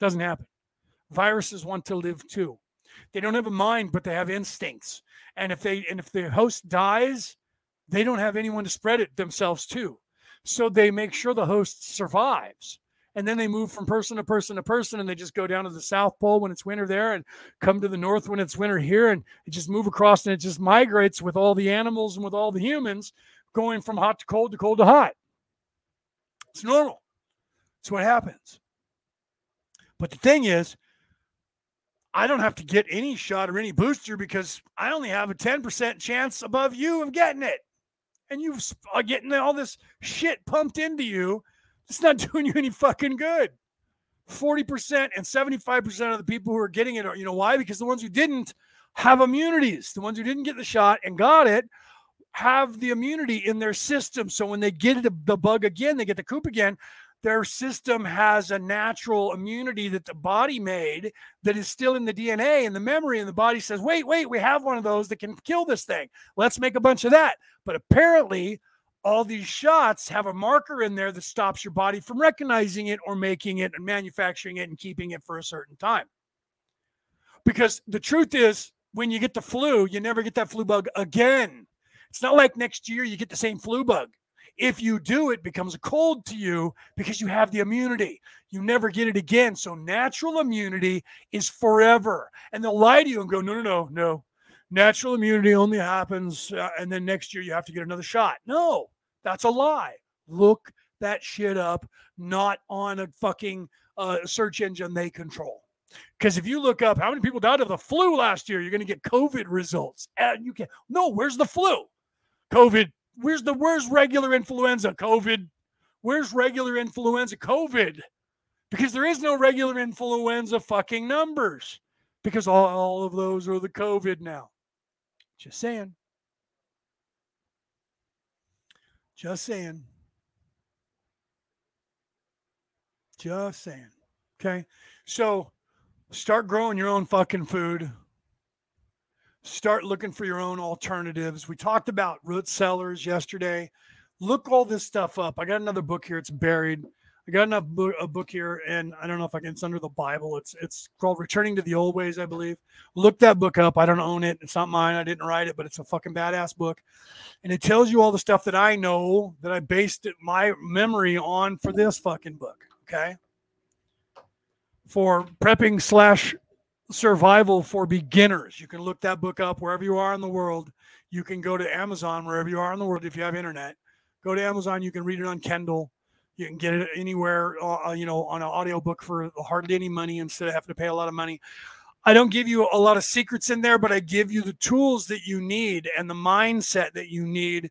Doesn't happen. Viruses want to live too. They don't have a mind, but they have instincts. And if the host dies, they don't have anyone to spread it themselves to. So they make sure the host survives. And then they move from person to person to person, and they just go down to the South Pole when it's winter there and come to the North when it's winter here, and it just move across, and it just migrates with all the animals and with all the humans going from hot to cold to cold to hot. It's normal. It's what happens. But the thing is, I don't have to get any shot or any booster because I only have a 10% chance above you of getting it. And you are getting all this shit pumped into you. It's not doing you any fucking good. 40% and 75% of the people who are getting it are, you know why? Because the ones who didn't have immunities. The ones who didn't get the shot and got it have the immunity in their system. So when they get the bug again, they get the coop again, their system has a natural immunity that the body made that is still in the DNA and the memory. And the body says, wait, we have one of those that can kill this thing. Let's make a bunch of that. But apparently, all these shots have a marker in there that stops your body from recognizing it or making it and manufacturing it and keeping it for a certain time. Because the truth is, when you get the flu, you never get that flu bug again. It's not like next year you get the same flu bug. If you do, it becomes a cold to you because you have the immunity. You never get it again. So natural immunity is forever. And they'll lie to you and go, no. Natural immunity only happens, and then next year you have to get another shot. No. That's a lie. Look that shit up, not on a fucking search engine they control. Because if you look up how many people died of the flu last year, you're going to get COVID results. And you can no, where's the flu? COVID. Where's regular influenza? COVID. Where's regular influenza? COVID. Because there is no regular influenza fucking numbers. Because all of those are the COVID now. Just saying. Just saying. Okay. So start growing your own fucking food. Start looking for your own alternatives. We talked about root cellars yesterday. Look all this stuff up. I got another book here. It's buried. I got a book here, and I don't know if I can. It's under the Bible. It's called Returning to the Old Ways, I believe. Look that book up. I don't own it. It's not mine. I didn't write it, but it's a fucking badass book. And it tells you all the stuff that I know that I based my memory on for this fucking book, okay? For prepping / survival for beginners. You can look that book up wherever you are in the world. You can go to Amazon wherever you are in the world if you have internet. Go to Amazon. You can read it on Kindle. You can get it anywhere, on an audiobook for hardly any money instead of having to pay a lot of money. I don't give you a lot of secrets in there, but I give you the tools that you need and the mindset that you need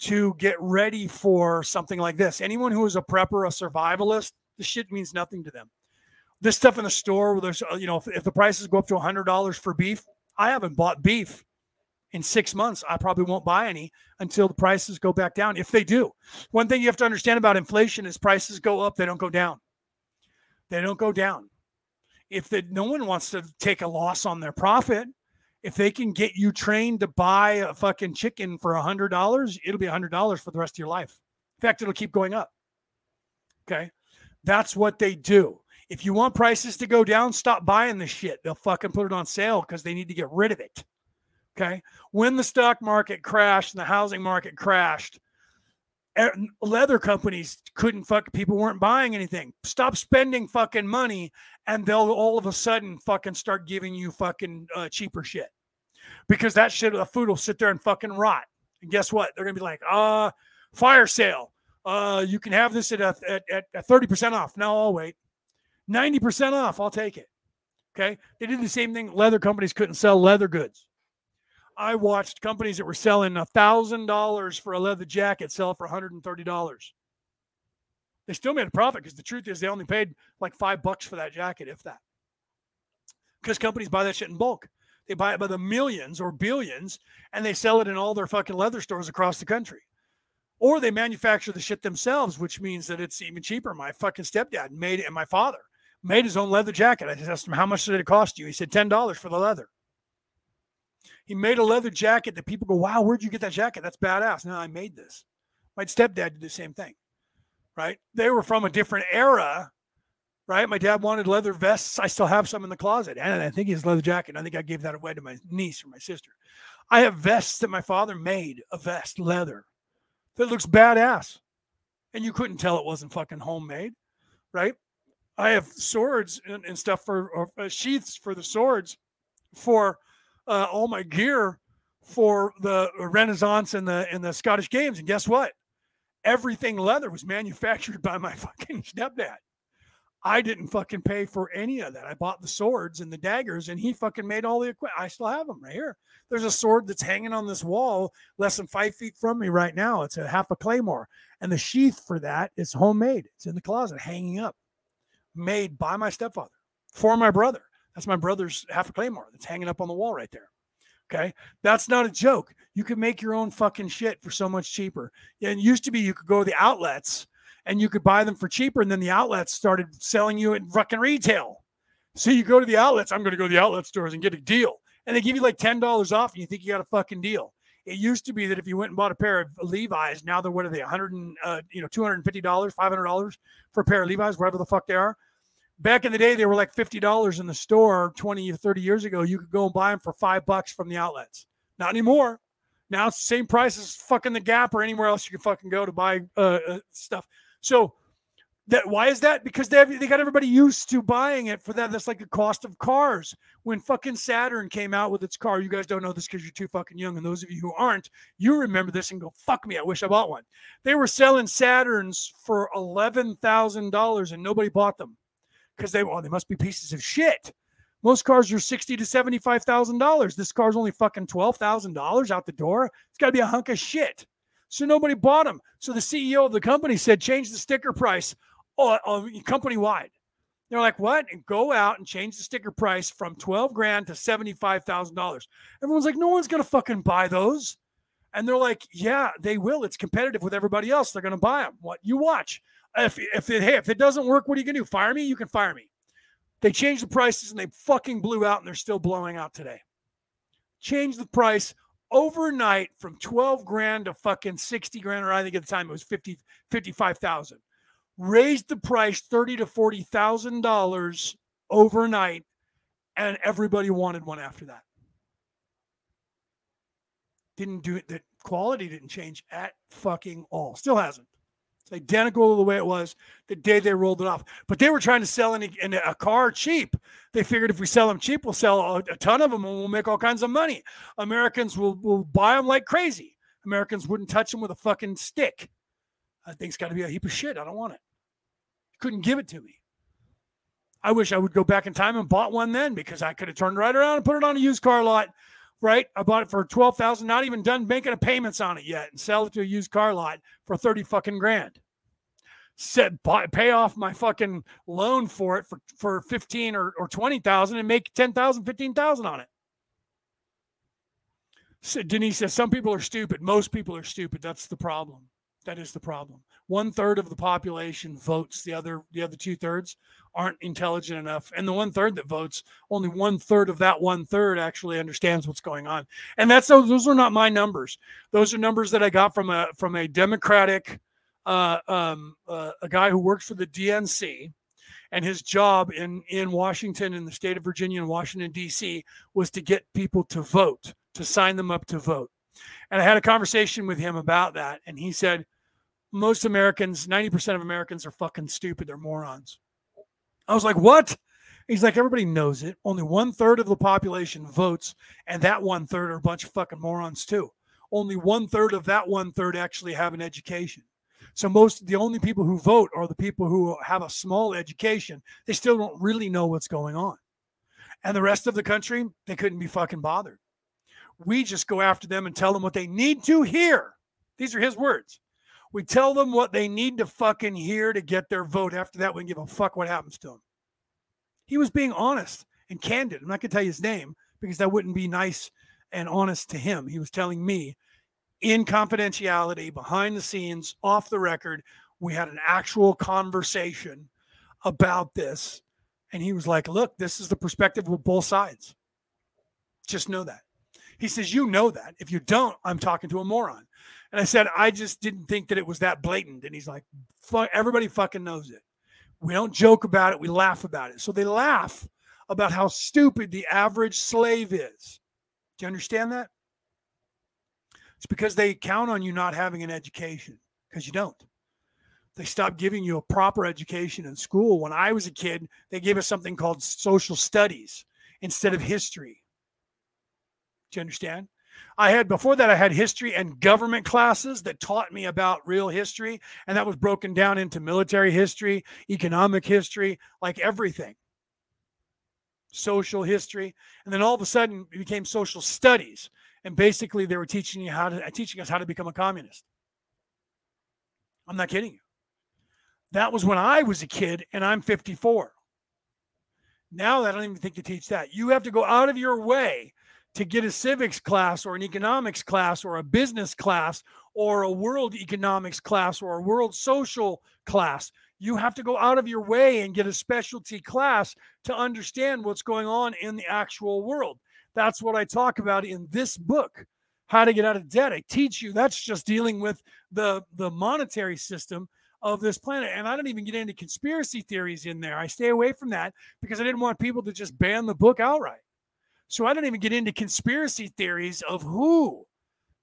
to get ready for something like this. Anyone who is a prepper, a survivalist, this shit means nothing to them. This stuff in the store, where there's, if the prices go up to $100 for beef, I haven't bought beef in 6 months. I probably won't buy any until the prices go back down, if they do. One thing you have to understand about inflation is prices go up, they don't go down. They don't go down. No one wants to take a loss on their profit. If they can get you trained to buy a fucking chicken for $100, it'll be $100 for the rest of your life. In fact, it'll keep going up. Okay? That's what they do. If you want prices to go down, stop buying this shit. They'll fucking put it on sale because they need to get rid of it. Okay. When the stock market crashed and the housing market crashed, leather companies people weren't buying anything. Stop spending fucking money and they'll all of a sudden fucking start giving you fucking cheaper shit, because that shit, the food will sit there and fucking rot. And guess what? They're going to be like, fire sale. You can have this at 30% off. No, I'll wait. 90% off. I'll take it. Okay. They did the same thing. Leather companies couldn't sell leather goods. I watched companies that were selling $1,000 for a leather jacket sell for $130. They still made a profit, because the truth is they only paid like $5 for that jacket, if that. Because companies buy that shit in bulk. They buy it by the millions or billions, and they sell it in all their fucking leather stores across the country. Or they manufacture the shit themselves, which means that it's even cheaper. My fucking stepdad made it, and my father made his own leather jacket. I just asked him, how much did it cost you? He said, $10 for the leather. He made a leather jacket that people go, wow, where'd you get that jacket? That's badass. No, I made this. My stepdad did the same thing, right? They were from a different era, right? My dad wanted leather vests. I still have some in the closet. And I think he has a leather jacket. I think I gave that away to my niece or my sister. I have vests that my father made, leather, that looks badass. And you couldn't tell it wasn't fucking homemade, right? I have swords and stuff or sheaths for the swords for... all my gear for the Renaissance and the Scottish Games. And guess what? Everything leather was manufactured by my fucking stepdad. I didn't fucking pay for any of that. I bought the swords and the daggers, and he fucking made all the equipment. I still have them right here. There's a sword that's hanging on this wall less than 5 feet from me right now. It's a half a claymore. And the sheath for that is homemade. It's in the closet hanging up, made by my stepfather for my brother. That's my brother's half a claymore that's hanging up on the wall right there. Okay. That's not a joke. You can make your own fucking shit for so much cheaper. And it used to be you could go to the outlets and you could buy them for cheaper. And then the outlets started selling you at fucking retail. So you go to the outlets. I'm going to go to the outlet stores and get a deal. And they give you like $10 off and you think you got a fucking deal. It used to be that if you went and bought a pair of Levi's, now they're, what are they? $250, $500 for a pair of Levi's, wherever the fuck they are. Back in the day, they were like $50 in the store 20 or 30 years ago. You could go and buy them for $5 from the outlets. Not anymore. Now it's the same price as fucking The Gap or anywhere else you can fucking go to buy stuff. So why is that? Because they got everybody used to buying it for that. That's like the cost of cars. When fucking Saturn came out with its car, you guys don't know this because you're too fucking young. And those of you who aren't, you remember this and go, fuck me, I wish I bought one. They were selling Saturns for $11,000 and nobody bought them. Because they must be pieces of shit. Most cars are $60,000 to $75,000. This car's only fucking $12,000 out the door. It's got to be a hunk of shit. So nobody bought them. So the CEO of the company said, change the sticker price company wide. They're like, what? And go out and change the sticker price from $12,000 to $75,000. Everyone's like, no one's gonna fucking buy those. And they're like, yeah, they will. It's competitive with everybody else. They're gonna buy them. What you watch. If it doesn't work, what are you going to do? Fire me? You can fire me. They changed the prices and they fucking blew out, and they're still blowing out today. Change the price overnight from $12,000 to fucking $60,000, or I think at the time it was 55,000. raised the price $30,000 to $40,000 overnight, and everybody wanted one after that. Didn't do it. The quality didn't change at fucking all. Still hasn't. It's identical to the way it was the day they rolled it off. But they were trying to sell in a car cheap. They figured if we sell them cheap, we'll sell a ton of them and we'll make all kinds of money. Americans will buy them like crazy. Americans wouldn't touch them with a fucking stick. I think it's got to be a heap of shit. I don't want it. Couldn't give it to me. I wish I would go back in time and bought one then, because I could have turned right around and put it on a used car lot. Right? I bought it for $12,000, not even done making payments on it yet, and sell it to a used car lot for $30,000. Pay off my fucking loan for it for $15,000 or $20,000 and make $10,000, $15,000 on it. So Denise says, some people are stupid. Most people are stupid. That's the problem. That is the problem. 1/3 of the population votes. The other 2/3 aren't intelligent enough. And the 1/3 that votes, only 1/3 of that 1/3 actually understands what's going on. And those are not my numbers. Those are numbers that I got from a Democratic, a guy who works for the DNC, and his job in Washington, in the state of Virginia and Washington, D.C., was to get people to vote, to sign them up to vote. And I had a conversation with him about that. And he said, most Americans, 90% of Americans are fucking stupid. They're morons. I was like, what? He's like, everybody knows it. Only 1/3 of the population votes. And that 1/3 are a bunch of fucking morons too. Only 1/3 of that 1/3 actually have an education. So the only people who vote are the people who have a small education. They still don't really know what's going on. And the rest of the country, they couldn't be fucking bothered. We just go after them and tell them what they need to hear. These are his words. We tell them what they need to fucking hear to get their vote. After that, we can give a fuck what happens to them. He was being honest and candid. I'm not going to tell you his name because that wouldn't be nice and honest to him. He was telling me in confidentiality, behind the scenes, off the record, we had an actual conversation about this. And he was like, look, this is the perspective of both sides. Just know that. He says, you know that. If you don't, I'm talking to a moron. And I said, I just didn't think that it was that blatant. And he's like, everybody fucking knows it. We don't joke about it. We laugh about it. So they laugh about how stupid the average slave is. Do you understand that? It's because they count on you not having an education, because you don't. They stopped giving you a proper education in school. When I was a kid, they gave us something called social studies instead of history. You understand? Before that I had history and government classes that taught me about real history, and that was broken down into military history, economic history, like everything, social history. And then all of a sudden it became social studies, and basically they were teaching us how to become a communist. I'm not kidding you. That was when I was a kid, and I'm 54 now. I don't even think they teach that. You have to go out of your way to get a civics class or an economics class or a business class or a world economics class or a world social class. You have to go out of your way and get a specialty class to understand what's going on in the actual world. That's what I talk about in this book, How to Get Out of Debt. I teach you that's just dealing with the monetary system of this planet. And I don't even get into conspiracy theories in there. I stay away from that because I didn't want people to just ban the book outright. So I don't even get into conspiracy theories of who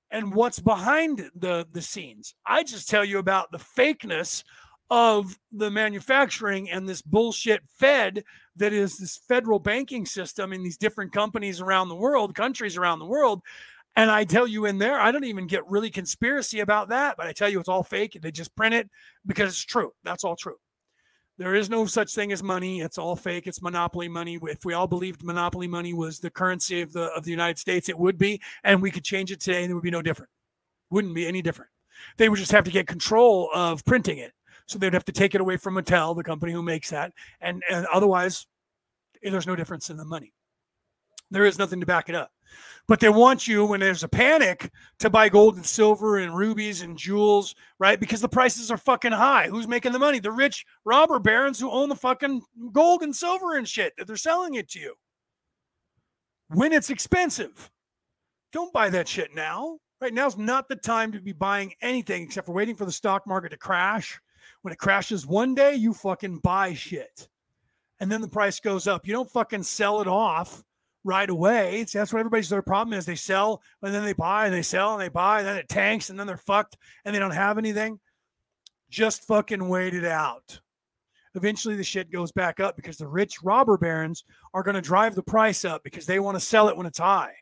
and what's behind the scenes. I just tell you about the fakeness of the manufacturing and this bullshit Fed that is this federal banking system in these different companies around the world, countries around the world. And I tell you in there, I don't even get really conspiracy about that, but I tell you it's all fake. They just print it because it's true. That's all true. There is no such thing as money. It's all fake. It's monopoly money. If we all believed monopoly money was the currency of the United States, it would be, and we could change it today and it would be no different. Wouldn't be any different. They would just have to get control of printing it. So they'd have to take it away from Mattel, the company who makes that. And otherwise, there's no difference in the money. There is nothing to back it up. But they want you, when there's a panic, to buy gold and silver and rubies and jewels, right? Because the prices are fucking high. Who's making the money? The rich robber barons who own the fucking gold and silver and shit that they're selling it to you. When it's expensive, don't buy that shit now. Right now's not the time to be buying anything except for waiting for the stock market to crash, When it crashes one day, you fucking buy shit. And then the price goes up. You don't fucking sell it off right away. See, that's what everybody's their problem is. They sell, and then they buy, and they sell, and they buy, and then it tanks, and then they're fucked, and they don't have anything. Just fucking wait it out. Eventually, the shit goes back up because the rich robber barons are going to drive the price up because they want to sell it when it's high.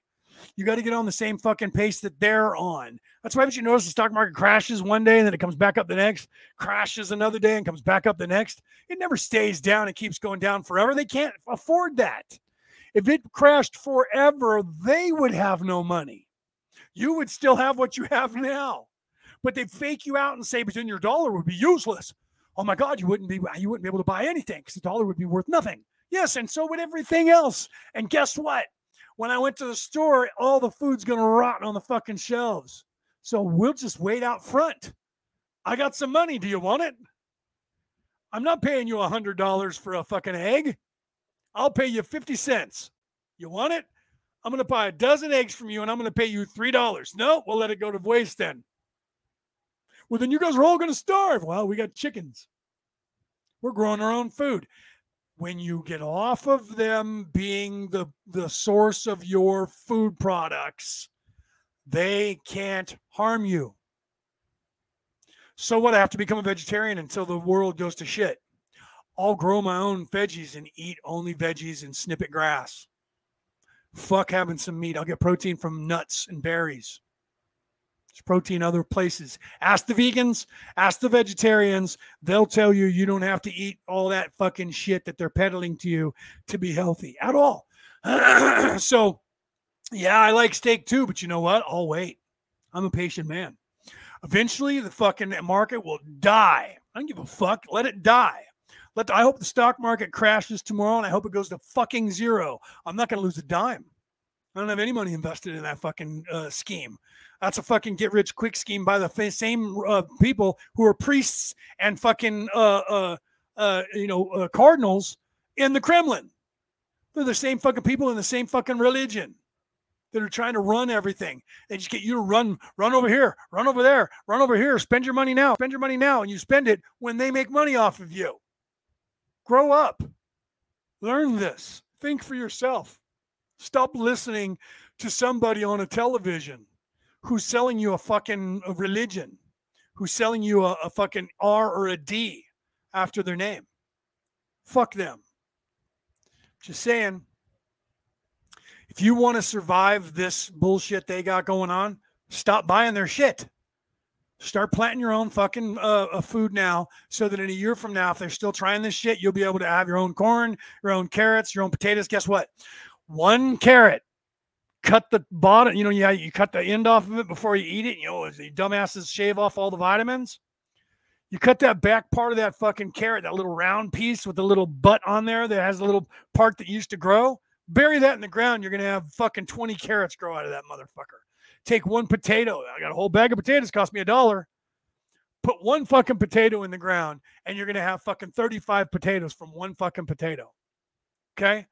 You got to get on the same fucking pace that they're on. That's why, but you notice the stock market crashes one day and then it comes back up the next, crashes another day and comes back up the next. It never stays down. It keeps going down forever. They can't afford that. If it crashed forever, they would have no money. You would still have what you have now, but they'd fake you out and say, but then your dollar would be useless. Oh my God, you wouldn't be able to buy anything because the dollar would be worth nothing. Yes, and so would everything else. And guess what? When I went to the store, all the food's going to rot on the fucking shelves. So we'll just wait out front. I got some money. Do you want it? I'm not paying you $100 for a fucking egg. I'll pay you 50 cents. You want it? I'm going to buy a dozen eggs from you and I'm going to pay you $3. No, we'll let it go to waste then. Well, then you guys are all going to starve. Well, we got chickens. We're growing our own food. When you get off of them being the source of your food products, they can't harm you. So what? I have to become a vegetarian until the world goes to shit. I'll grow my own veggies and eat only veggies and snippet grass. Fuck having some meat. I'll get protein from nuts and berries. There's protein other places. Ask the vegans, ask the vegetarians. They'll tell you you don't have to eat all that fucking shit that they're peddling to you to be healthy at all. So, yeah, I like steak too, but you know what? I'll wait. I'm a patient man. Eventually, the fucking market will die. I don't give a fuck. Let it die. I hope the stock market crashes tomorrow, and I hope it goes to fucking zero. I'm not going to lose a dime. I don't have any money invested in that fucking scheme. That's a fucking get-rich-quick scheme by the same people who are priests and fucking, cardinals in the Kremlin. They're the same fucking people in the same fucking religion that are trying to run everything. They just get you to run over here, run over there, run over here, spend your money now, and you spend it when they make money off of you. Grow up. Learn this. Think for yourself. Stop listening to somebody on a television who's selling you a fucking religion, who's selling you a fucking R or a D after their name. Fuck them. Just saying. If you want to survive this bullshit they got going on, stop buying their shit. Start planting your own fucking food now so that in a year from now, if they're still trying this shit, you'll be able to have your own corn, your own carrots, your own potatoes. Guess what? One carrot, cut the bottom, you cut the end off of it before you eat it. The dumbasses shave off all the vitamins. You cut that back part of that fucking carrot, that little round piece with the little butt on there that has a little part that used to grow. Bury that in the ground. You're going to have fucking 20 carrots grow out of that motherfucker. Take one potato. I got a whole bag of potatoes. Cost me $1. Put one fucking potato in the ground and you're going to have fucking 35 potatoes from one fucking potato. Okay.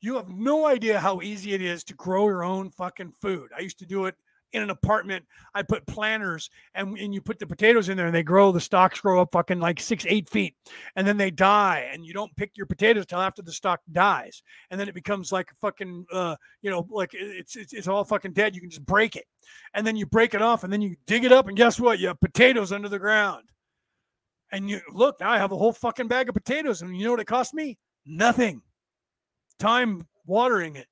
You have no idea how easy it is to grow your own fucking food. I used to do it in an apartment. I put planters and you put the potatoes in there and they grow. The stalks grow up fucking like 6-8 feet and then they die. And you don't pick your potatoes till after the stalk dies. And then it becomes like fucking, it's all fucking dead. You can just break it. And then you break it off and then you dig it up. And guess what? You have potatoes under the ground. And you look, now I have a whole fucking bag of potatoes. And you know what it cost me? Nothing. Time watering it.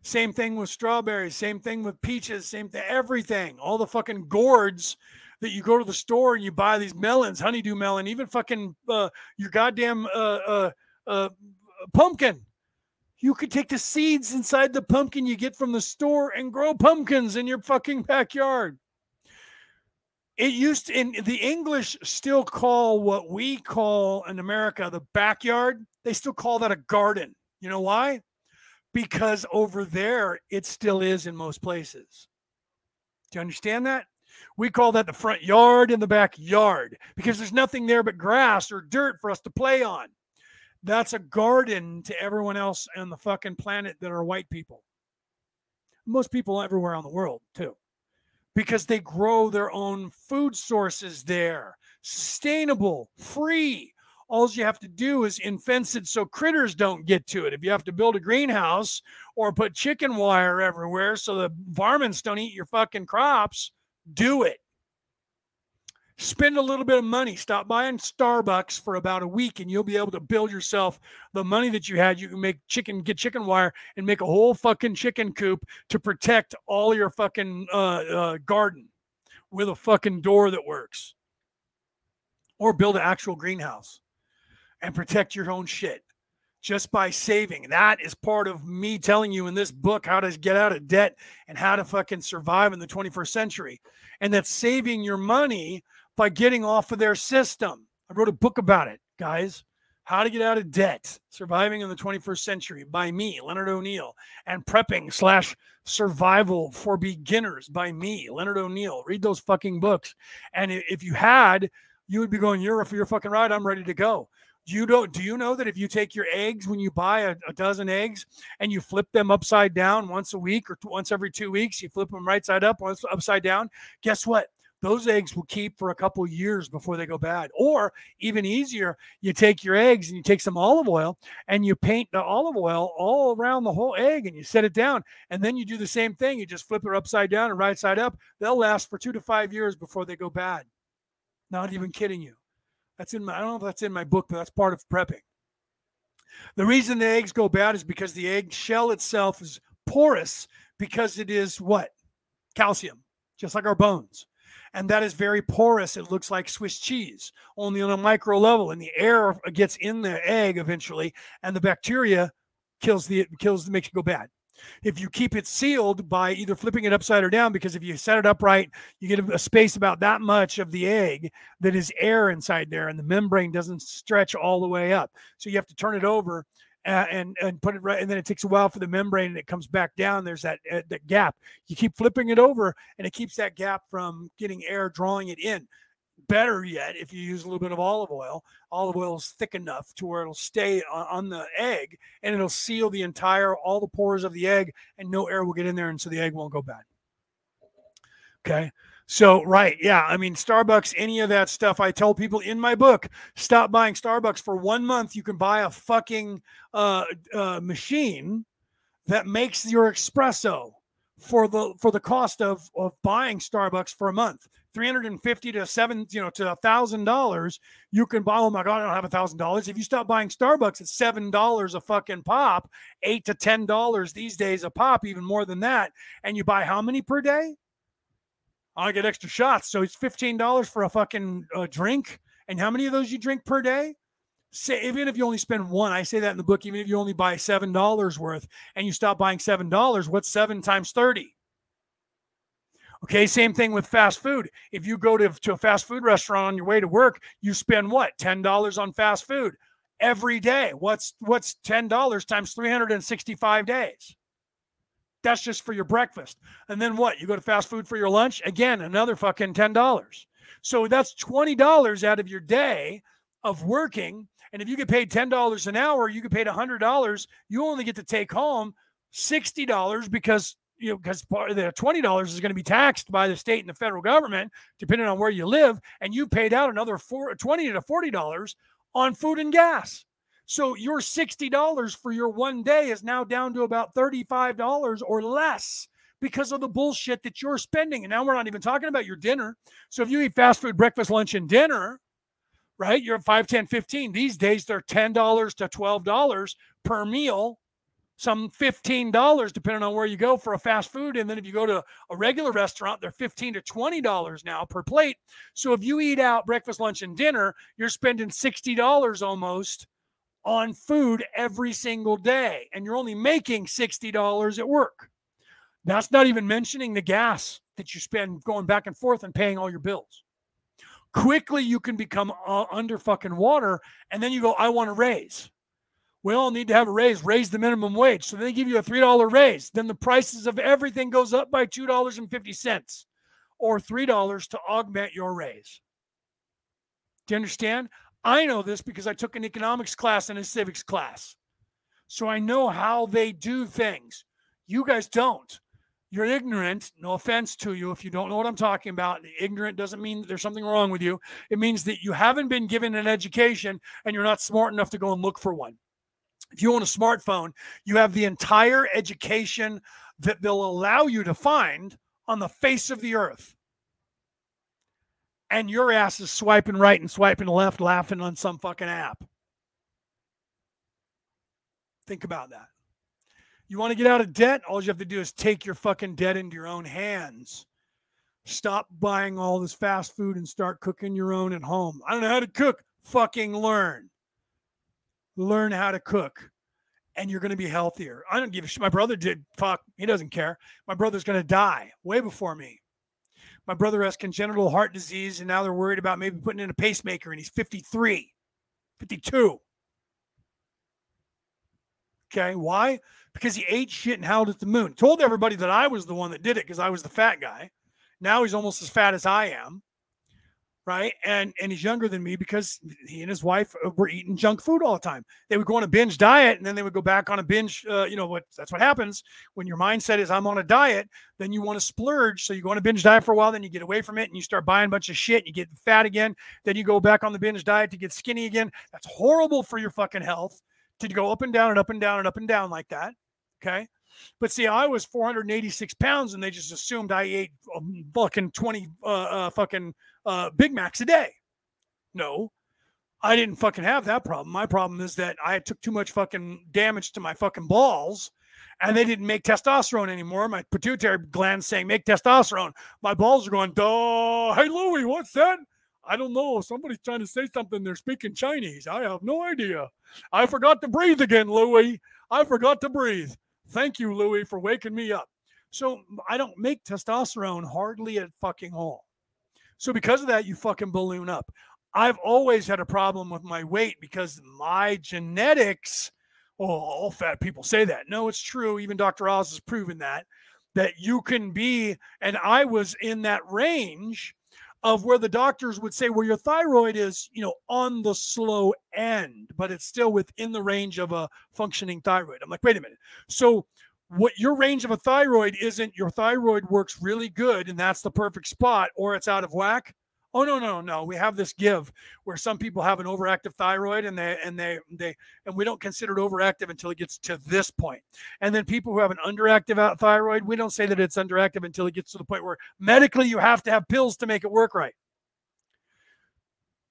Same thing with strawberries, same thing with peaches, same thing, everything. All the fucking gourds that you go to the store and you buy these melons, honeydew melon, even fucking your goddamn pumpkin. You could take the seeds inside the pumpkin you get from the store and grow pumpkins in your fucking backyard. It used to, in the English still call what we call in America the backyard. They still call that a garden. You know why? Because over there, it still is in most places. Do you understand that? We call that the front yard and the backyard because there's nothing there but grass or dirt for us to play on. That's a garden to everyone else on the fucking planet that are white people. Most people everywhere on the world, too. Because they grow their own food sources there. sustainable, free. All you have to do is fence it so critters don't get to it. If you have to build a greenhouse or put chicken wire everywhere so the varmints don't eat your fucking crops, do it. Spend a little bit of money. Stop buying Starbucks for about a week and you'll be able to build yourself the money that you had. You can make chicken wire and make a whole fucking chicken coop to protect all your fucking garden with a fucking door that works. Or build an actual greenhouse and protect your own shit just by saving. That is part of me telling you in this book how to get out of debt and how to fucking survive in the 21st century. And that's saving your money by getting off of their system. I wrote a book about it, guys. How to Get Out of Debt, Surviving in the 21st Century by me, Leonard O'Neill, and Prepping/Survival for Beginners by me, Leonard O'Neill. Read those fucking books. And if you had, you would be going, you're for your fucking ride. I'm ready to go. Do you know that if you take your eggs, when you buy a dozen eggs and you flip them upside down once a week or once every 2 weeks, you flip them right side up, once upside down. Guess what? Those eggs will keep for a couple of years before they go bad. Or even easier, you take your eggs and you take some olive oil and you paint the olive oil all around the whole egg and you set it down. And then you do the same thing. You just flip it upside down and right side up. They'll last for 2 to 5 years before they go bad. Not even kidding you. That's in my, I don't know if that's in my book, but that's part of prepping. The reason the eggs go bad is because the egg shell itself is porous because it is what? Calcium, just like our bones. And that is very porous. It looks like Swiss cheese, only on a micro level. And the air gets in the egg eventually, and the bacteria makes it go bad. If you keep it sealed by either flipping it upside or down, because if you set it upright, you get a space about that much of the egg that is air inside there, and the membrane doesn't stretch all the way up. So you have to turn it over and put it right, and then it takes a while for the membrane, and it comes back down. There's that gap. You keep flipping it over, and it keeps that gap from getting air drawing it in. Better yet, if you use a little bit of olive oil is thick enough to where it'll stay on the egg and it'll seal the entire, all the pores of the egg, and no air will get in there. And so the egg won't go bad. Okay. So, right. Yeah. I mean, Starbucks, any of that stuff. I tell people in my book, stop buying Starbucks for 1 month. You can buy a fucking machine that makes your espresso for the cost of buying Starbucks for a month. $350 to $1,000. You can buy. Oh my God, I don't have $1,000. If you stop buying Starbucks, it's $7 a fucking pop, $8 to $10 these days a pop, even more than that. And you buy how many per day? I get extra shots, so it's $15 for a fucking drink. And how many of those you drink per day? Say, even if you only spend one, I say that in the book. Even if you only buy $7 worth, and you stop buying $7, what's 7 times 30? Okay, same thing with fast food. If you go to a fast food restaurant on your way to work, you spend what? $10 on fast food every day. What's $10 times 365 days? That's just for your breakfast. And then what? You go to fast food for your lunch? Again, another fucking $10. So that's $20 out of your day of working. And if you get paid $10 an hour, you get paid $100. You only get to take home $60 because part of the $20 is going to be taxed by the state and the federal government, depending on where you live, and you paid out another $20 to $40 on food and gas. So your $60 for your one day is now down to about $35 or less because of the bullshit that you're spending. And now we're not even talking about your dinner. So if you eat fast food, breakfast, lunch, and dinner, right, you're at $5, $10, $15. These days, they're $10 to $12 per meal. Some $15, depending on where you go for a fast food. And then if you go to a regular restaurant, they're $15 to $20 now per plate. So if you eat out breakfast, lunch, and dinner, you're spending $60 almost on food every single day. And you're only making $60 at work. That's not even mentioning the gas that you spend going back and forth and paying all your bills. Quickly, you can become under fucking water. And then you go, I want a raise. We all need to have a raise the minimum wage. So they give you a $3 raise. Then the prices of everything goes up by $2.50 or $3 to augment your raise. Do you understand? I know this because I took an economics class and a civics class. So I know how they do things. You guys don't. you're ignorant. No offense to you. If you don't know what I'm talking about, ignorant doesn't mean that there's something wrong with you. It means that you haven't been given an education and you're not smart enough to go and look for one. If you own a smartphone, you have the entire education that they'll allow you to find on the face of the earth. And your ass is swiping right and swiping left, laughing on some fucking app. Think about that. You want to get out of debt? All you have to do is take your fucking debt into your own hands. Stop buying all this fast food and start cooking your own at home. I don't know how to cook. Fucking learn. Learn how to cook. And you're going to be healthier. I don't give a shit. My brother did. Fuck. He doesn't care. My brother's going to die way before me. My brother has congenital heart disease, and now they're worried about maybe putting in a pacemaker, and he's 53, 52. Okay, why? Because he ate shit and howled at the moon. Told everybody that I was the one that did it because I was the fat guy. Now he's almost as fat as I am, right? And he's younger than me because he and his wife were eating junk food all the time. They would go on a binge diet, and then they would go back on a binge. That's what happens when your mindset is, I'm on a diet. Then you want to splurge, so you go on a binge diet for a while. Then you get away from it, and you start buying a bunch of shit. And you get fat again. Then you go back on the binge diet to get skinny again. That's horrible for your fucking health to go up and down and up and down and up and down like that. Okay, but see, I was 486 pounds, and they just assumed I ate fucking 20 Big Macs a day. No, I didn't fucking have that problem. My problem is that I took too much fucking damage to my fucking balls, and they didn't make testosterone anymore. My pituitary gland's saying, make testosterone. My balls are going, duh. Hey, Louie, what's that? I don't know. Somebody's trying to say something. They're speaking Chinese. I have no idea. I forgot to breathe again, Louie. I forgot to breathe. Thank you, Louie, for waking me up. So I don't make testosterone hardly at fucking all. So because of that, you fucking balloon up. I've always had a problem with my weight because my genetics, all fat people say that. No, it's true. Even Dr. Oz has proven that you can be, and I was in that range of where the doctors would say, well, your thyroid is, on the slow end, but it's still within the range of a functioning thyroid. I'm like, wait a minute. So what your range of a thyroid isn't, your thyroid works really good and that's the perfect spot, or it's out of whack. Oh, no. We have this give where some people have an overactive thyroid and we don't consider it overactive until it gets to this point. And then people who have an underactive thyroid, we don't say that it's underactive until it gets to the point where medically you have to have pills to make it work right.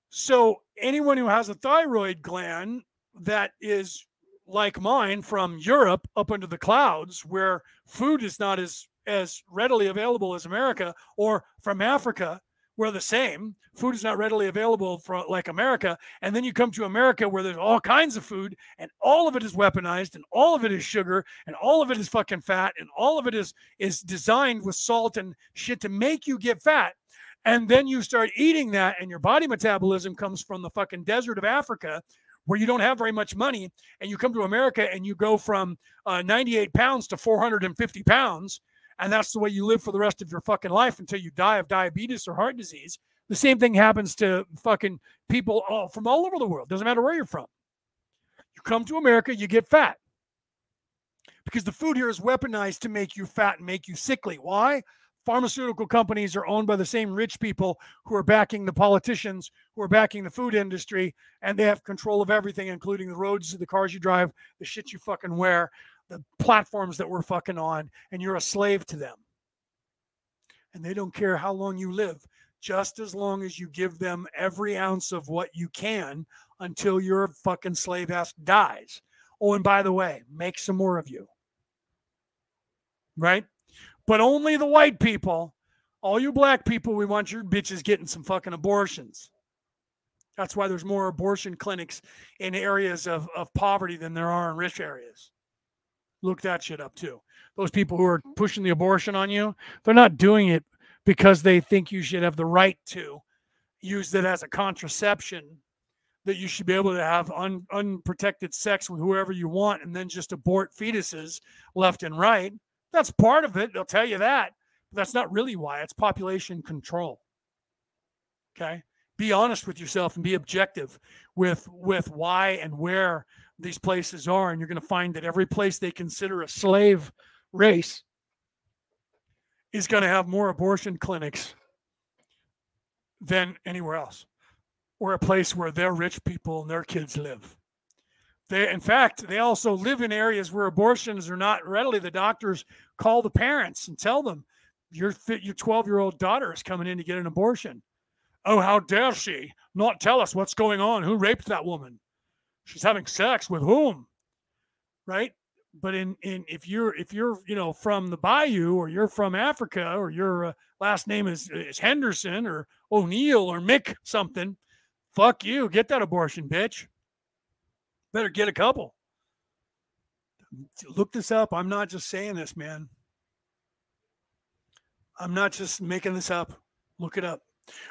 So anyone who has a thyroid gland that is like mine from Europe up into the clouds where food is not as readily available as America, or from Africa where the same food is not readily available for like America. And then you come to America where there's all kinds of food and all of it is weaponized and all of it is sugar and all of it is fucking fat and all of it is designed with salt and shit to make you get fat. And then you start eating that and your body metabolism comes from the fucking desert of Africa where you don't have very much money, and you come to America and you go from 98 pounds to 450 pounds, and that's the way you live for the rest of your fucking life until you die of diabetes or heart disease. The same thing happens to fucking people from all over the world. Doesn't matter where you're from. You come to America, you get fat. Because the food here is weaponized to make you fat and make you sickly. Why? Pharmaceutical companies are owned by the same rich people who are backing the politicians, who are backing the food industry, and they have control of everything, including the roads, the cars you drive, the shit you fucking wear, the platforms that we're fucking on, and you're a slave to them. And they don't care how long you live, just as long as you give them every ounce of what you can until your fucking slave ass dies. Oh, and by the way, make some more of you. Right? But only the white people, all you black people, we want your bitches getting some fucking abortions. That's why there's more abortion clinics in areas of poverty than there are in rich areas. Look that shit up too. Those people who are pushing the abortion on you, they're not doing it because they think you should have the right to use it as a contraception, that you should be able to have unprotected sex with whoever you want and then just abort fetuses left and right. That's part of it. They'll tell you that. But that's not really why. It's population control. Okay? Be honest with yourself and be objective with why and where these places are. And you're going to find that every place they consider a slave race is going to have more abortion clinics than anywhere else, or a place where their rich people and their kids live. They, in fact, they also live in areas where abortions are not readily. The doctors call the parents and tell them, your 12-year-old daughter is coming in to get an abortion. Oh, how dare she not tell us what's going on? Who raped that woman? She's having sex with whom? Right? But if you're you know, from the bayou, or you're from Africa, or your last name is Henderson or O'Neill or Mick something, fuck you. Get that abortion, bitch. Better get a couple. Look this up. I'm not just saying this, man. I'm not just making this up. Look it up.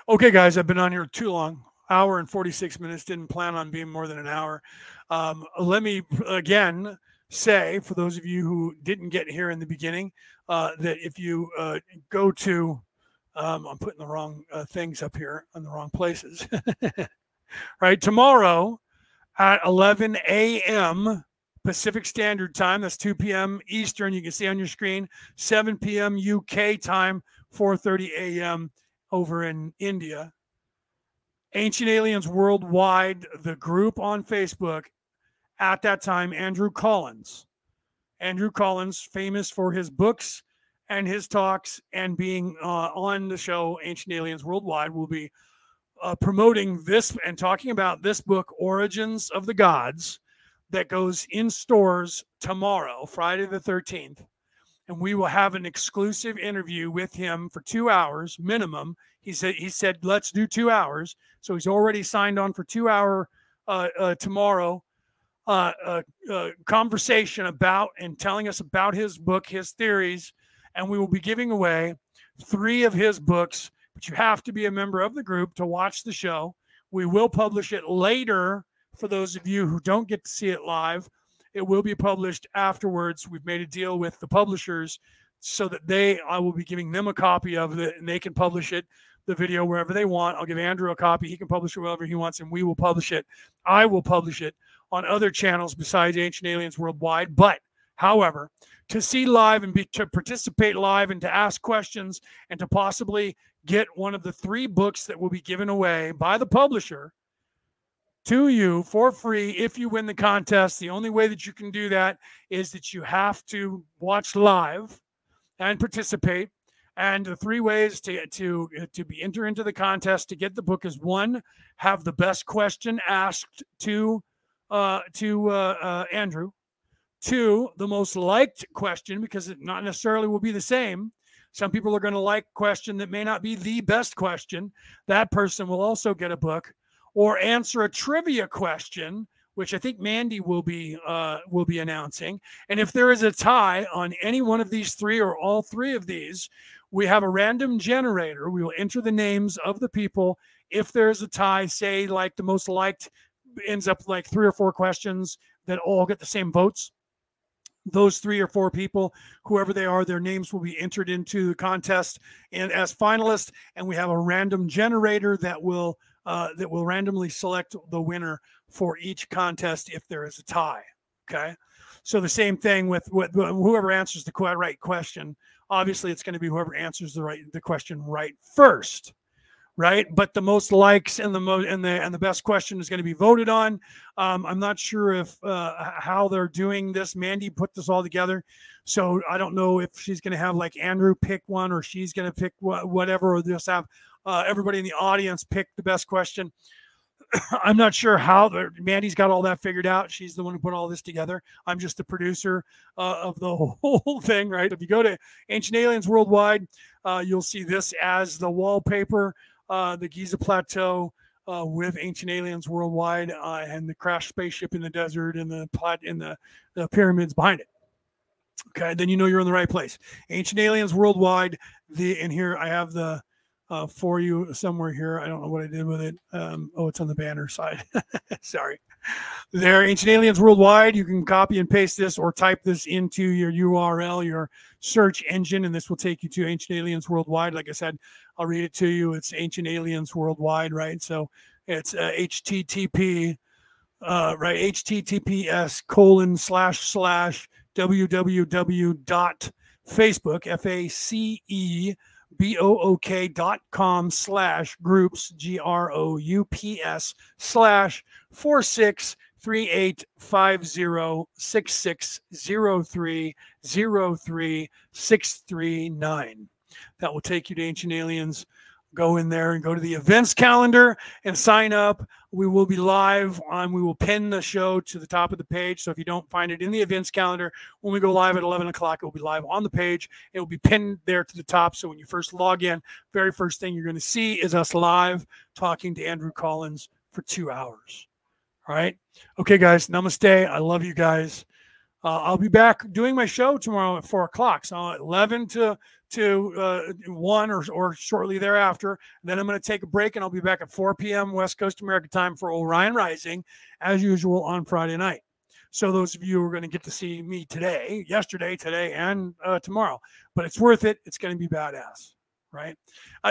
Okay, guys, I've been on here too long. Hour and 46 minutes. Didn't plan on being more than an hour. Let me again say, for those of you who didn't get here in the beginning, that if you go to, I'm putting the wrong things up here in the wrong places. Right. Tomorrow at 11 a.m. Pacific Standard Time, that's 2 p.m. Eastern. You can see on your screen, 7 p.m. UK time, 4:30 a.m. over in India. Ancient Aliens Worldwide, the group on Facebook. At that time, Andrew Collins. Andrew Collins, famous for his books and his talks, and being on the show Ancient Aliens Worldwide, will be promoting this and talking about this book, Origins of the Gods, that goes in stores tomorrow, Friday the 13th. And we will have an exclusive interview with him for 2 hours minimum. He said, let's do 2 hours. So he's already signed on for 2 hour tomorrow conversation about and telling us about his book, his theories. And we will be giving away 3 of his books, but you have to be a member of the group to watch the show. We will publish it later for those of you who don't get to see it live. It will be published afterwards. We've made a deal with the publishers so that I will be giving them a copy of it, and they can publish it, the video, wherever they want. I'll give Andrew a copy. He can publish it wherever he wants, and we will publish it. I will publish it on other channels besides Ancient Aliens Worldwide. But, however, to see live and to participate live and to ask questions and to possibly get one of the 3 books that will be given away by the publisher to you for free if you win the contest. The only way that you can do that is that you have to watch live and participate. And the 3 ways to be enter into the contest to get the book is: 1, have the best question asked to Andrew; 2, the most liked question, because it not necessarily will be the same. Some people are going to like question that may not be the best question. That person will also get a book. Or answer a trivia question, which I think Mandy will be announcing. And if there is a tie on any one of these 3 or all 3 of these, we have a random generator. We will enter the names of the people. If there is a tie, say like the most liked ends up like 3 or 4 questions that all get the same votes, those 3 or 4 people, whoever they are, their names will be entered into the contest and as finalists. And we have a random generator that will randomly select the winner for each contest if there is a tie. Okay. So the same thing with whoever answers the right question. Obviously, it's going to be whoever answers the question right first, right? But the most likes and the best question is going to be voted on. I'm not sure if how they're doing this. Mandy put this all together, so I don't know if she's going to have like Andrew pick one, or she's going to pick whatever, or just have everybody in the audience pick the best question. I'm not sure how. Mandy's got all that figured out. She's the one who put all this together. I'm just the producer of the whole thing, right? If you go to Ancient Aliens Worldwide, you'll see this as the wallpaper, the Giza Plateau with Ancient Aliens Worldwide and the crashed spaceship in the desert and the pyramids behind it. Okay, then you know you're in the right place. Ancient Aliens Worldwide. And here I have the for you somewhere here. I don't know what I did with it. It's on the banner side. Sorry. There, Ancient Aliens Worldwide. You can copy and paste this or type this into your URL, your search engine, and this will take you to Ancient Aliens Worldwide. Like I said, I'll read it to you. It's Ancient Aliens Worldwide, right? So it's HTTP, right? HTTPS://www. Facebook, facebook.com/groups, groups/46385066030369. That will take you to Ancient Aliens. Go in there and go to the events calendar and sign up. We will be live on. We will pin the show to the top of the page. So if you don't find it in the events calendar, when we go live at 11 o'clock, it will be live on the page. It will be pinned there to the top. So when you first log in, very first thing you're going to see is us live talking to Andrew Collins for 2 hours. All right. Okay, guys. Namaste. I love you guys. I'll be back doing my show tomorrow at 4 o'clock. So 11 to 1 or shortly thereafter. Then I'm going to take a break, and I'll be back at 4 p.m. West Coast America time for Orion Rising, as usual, on Friday night. So those of you who are going to get to see me today, yesterday, today, and tomorrow. But it's worth it. It's going to be badass, right?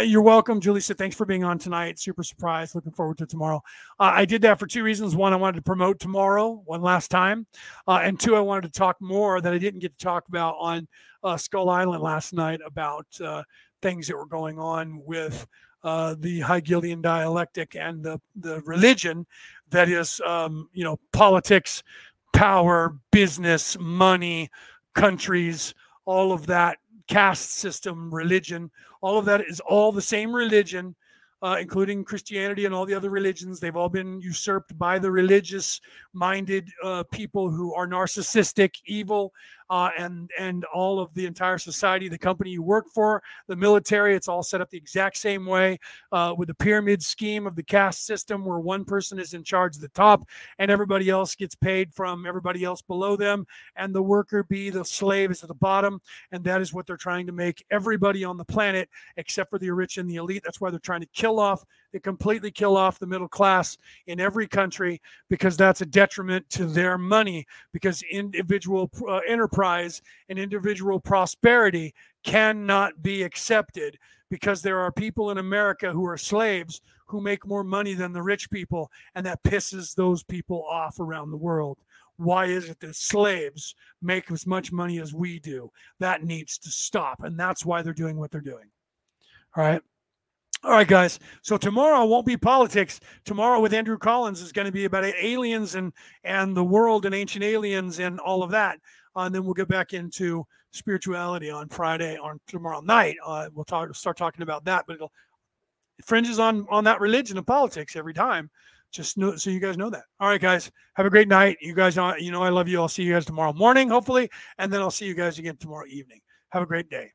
You're welcome. Julie said, thanks for being on tonight. Super surprised. Looking forward to tomorrow. I did that for two reasons. One, I wanted to promote tomorrow one last time. And two, I wanted to talk more that I didn't get to talk about on Skull Island last night about things that were going on with the Hegelian dialectic and the religion that is, politics, power, business, money, countries, all of that, caste system, religion, all of that is all the same religion, including Christianity and all the other religions. They've all been usurped by the religious-minded people who are narcissistic, evil, and all of the entire society, the company you work for, the military. It's all set up the exact same way with the pyramid scheme of the caste system, where one person is in charge at the top and everybody else gets paid from everybody else below them, and the worker bee, the slave, is at the bottom. And that is what they're trying to make everybody on the planet, except for the rich and the elite. That's why they're trying to completely kill off the middle class in every country, because that's a detriment to their money, because individual enterprise and individual prosperity cannot be accepted, because there are people in America who are slaves who make more money than the rich people, and that pisses those people off around the world. Why is it that slaves make as much money as we do? That needs to stop, and that's why they're doing what they're doing. All right, guys. So tomorrow won't be politics. Tomorrow with Andrew Collins is going to be about aliens and the world and Ancient Aliens and all of that. And then we'll get back into spirituality on Friday, on tomorrow night. We'll start talking about that, but it fringes on that religion and politics every time. Just know, so you guys know that. All right, guys. Have a great night. You guys know I love you. I'll see you guys tomorrow morning, hopefully, and then I'll see you guys again tomorrow evening. Have a great day.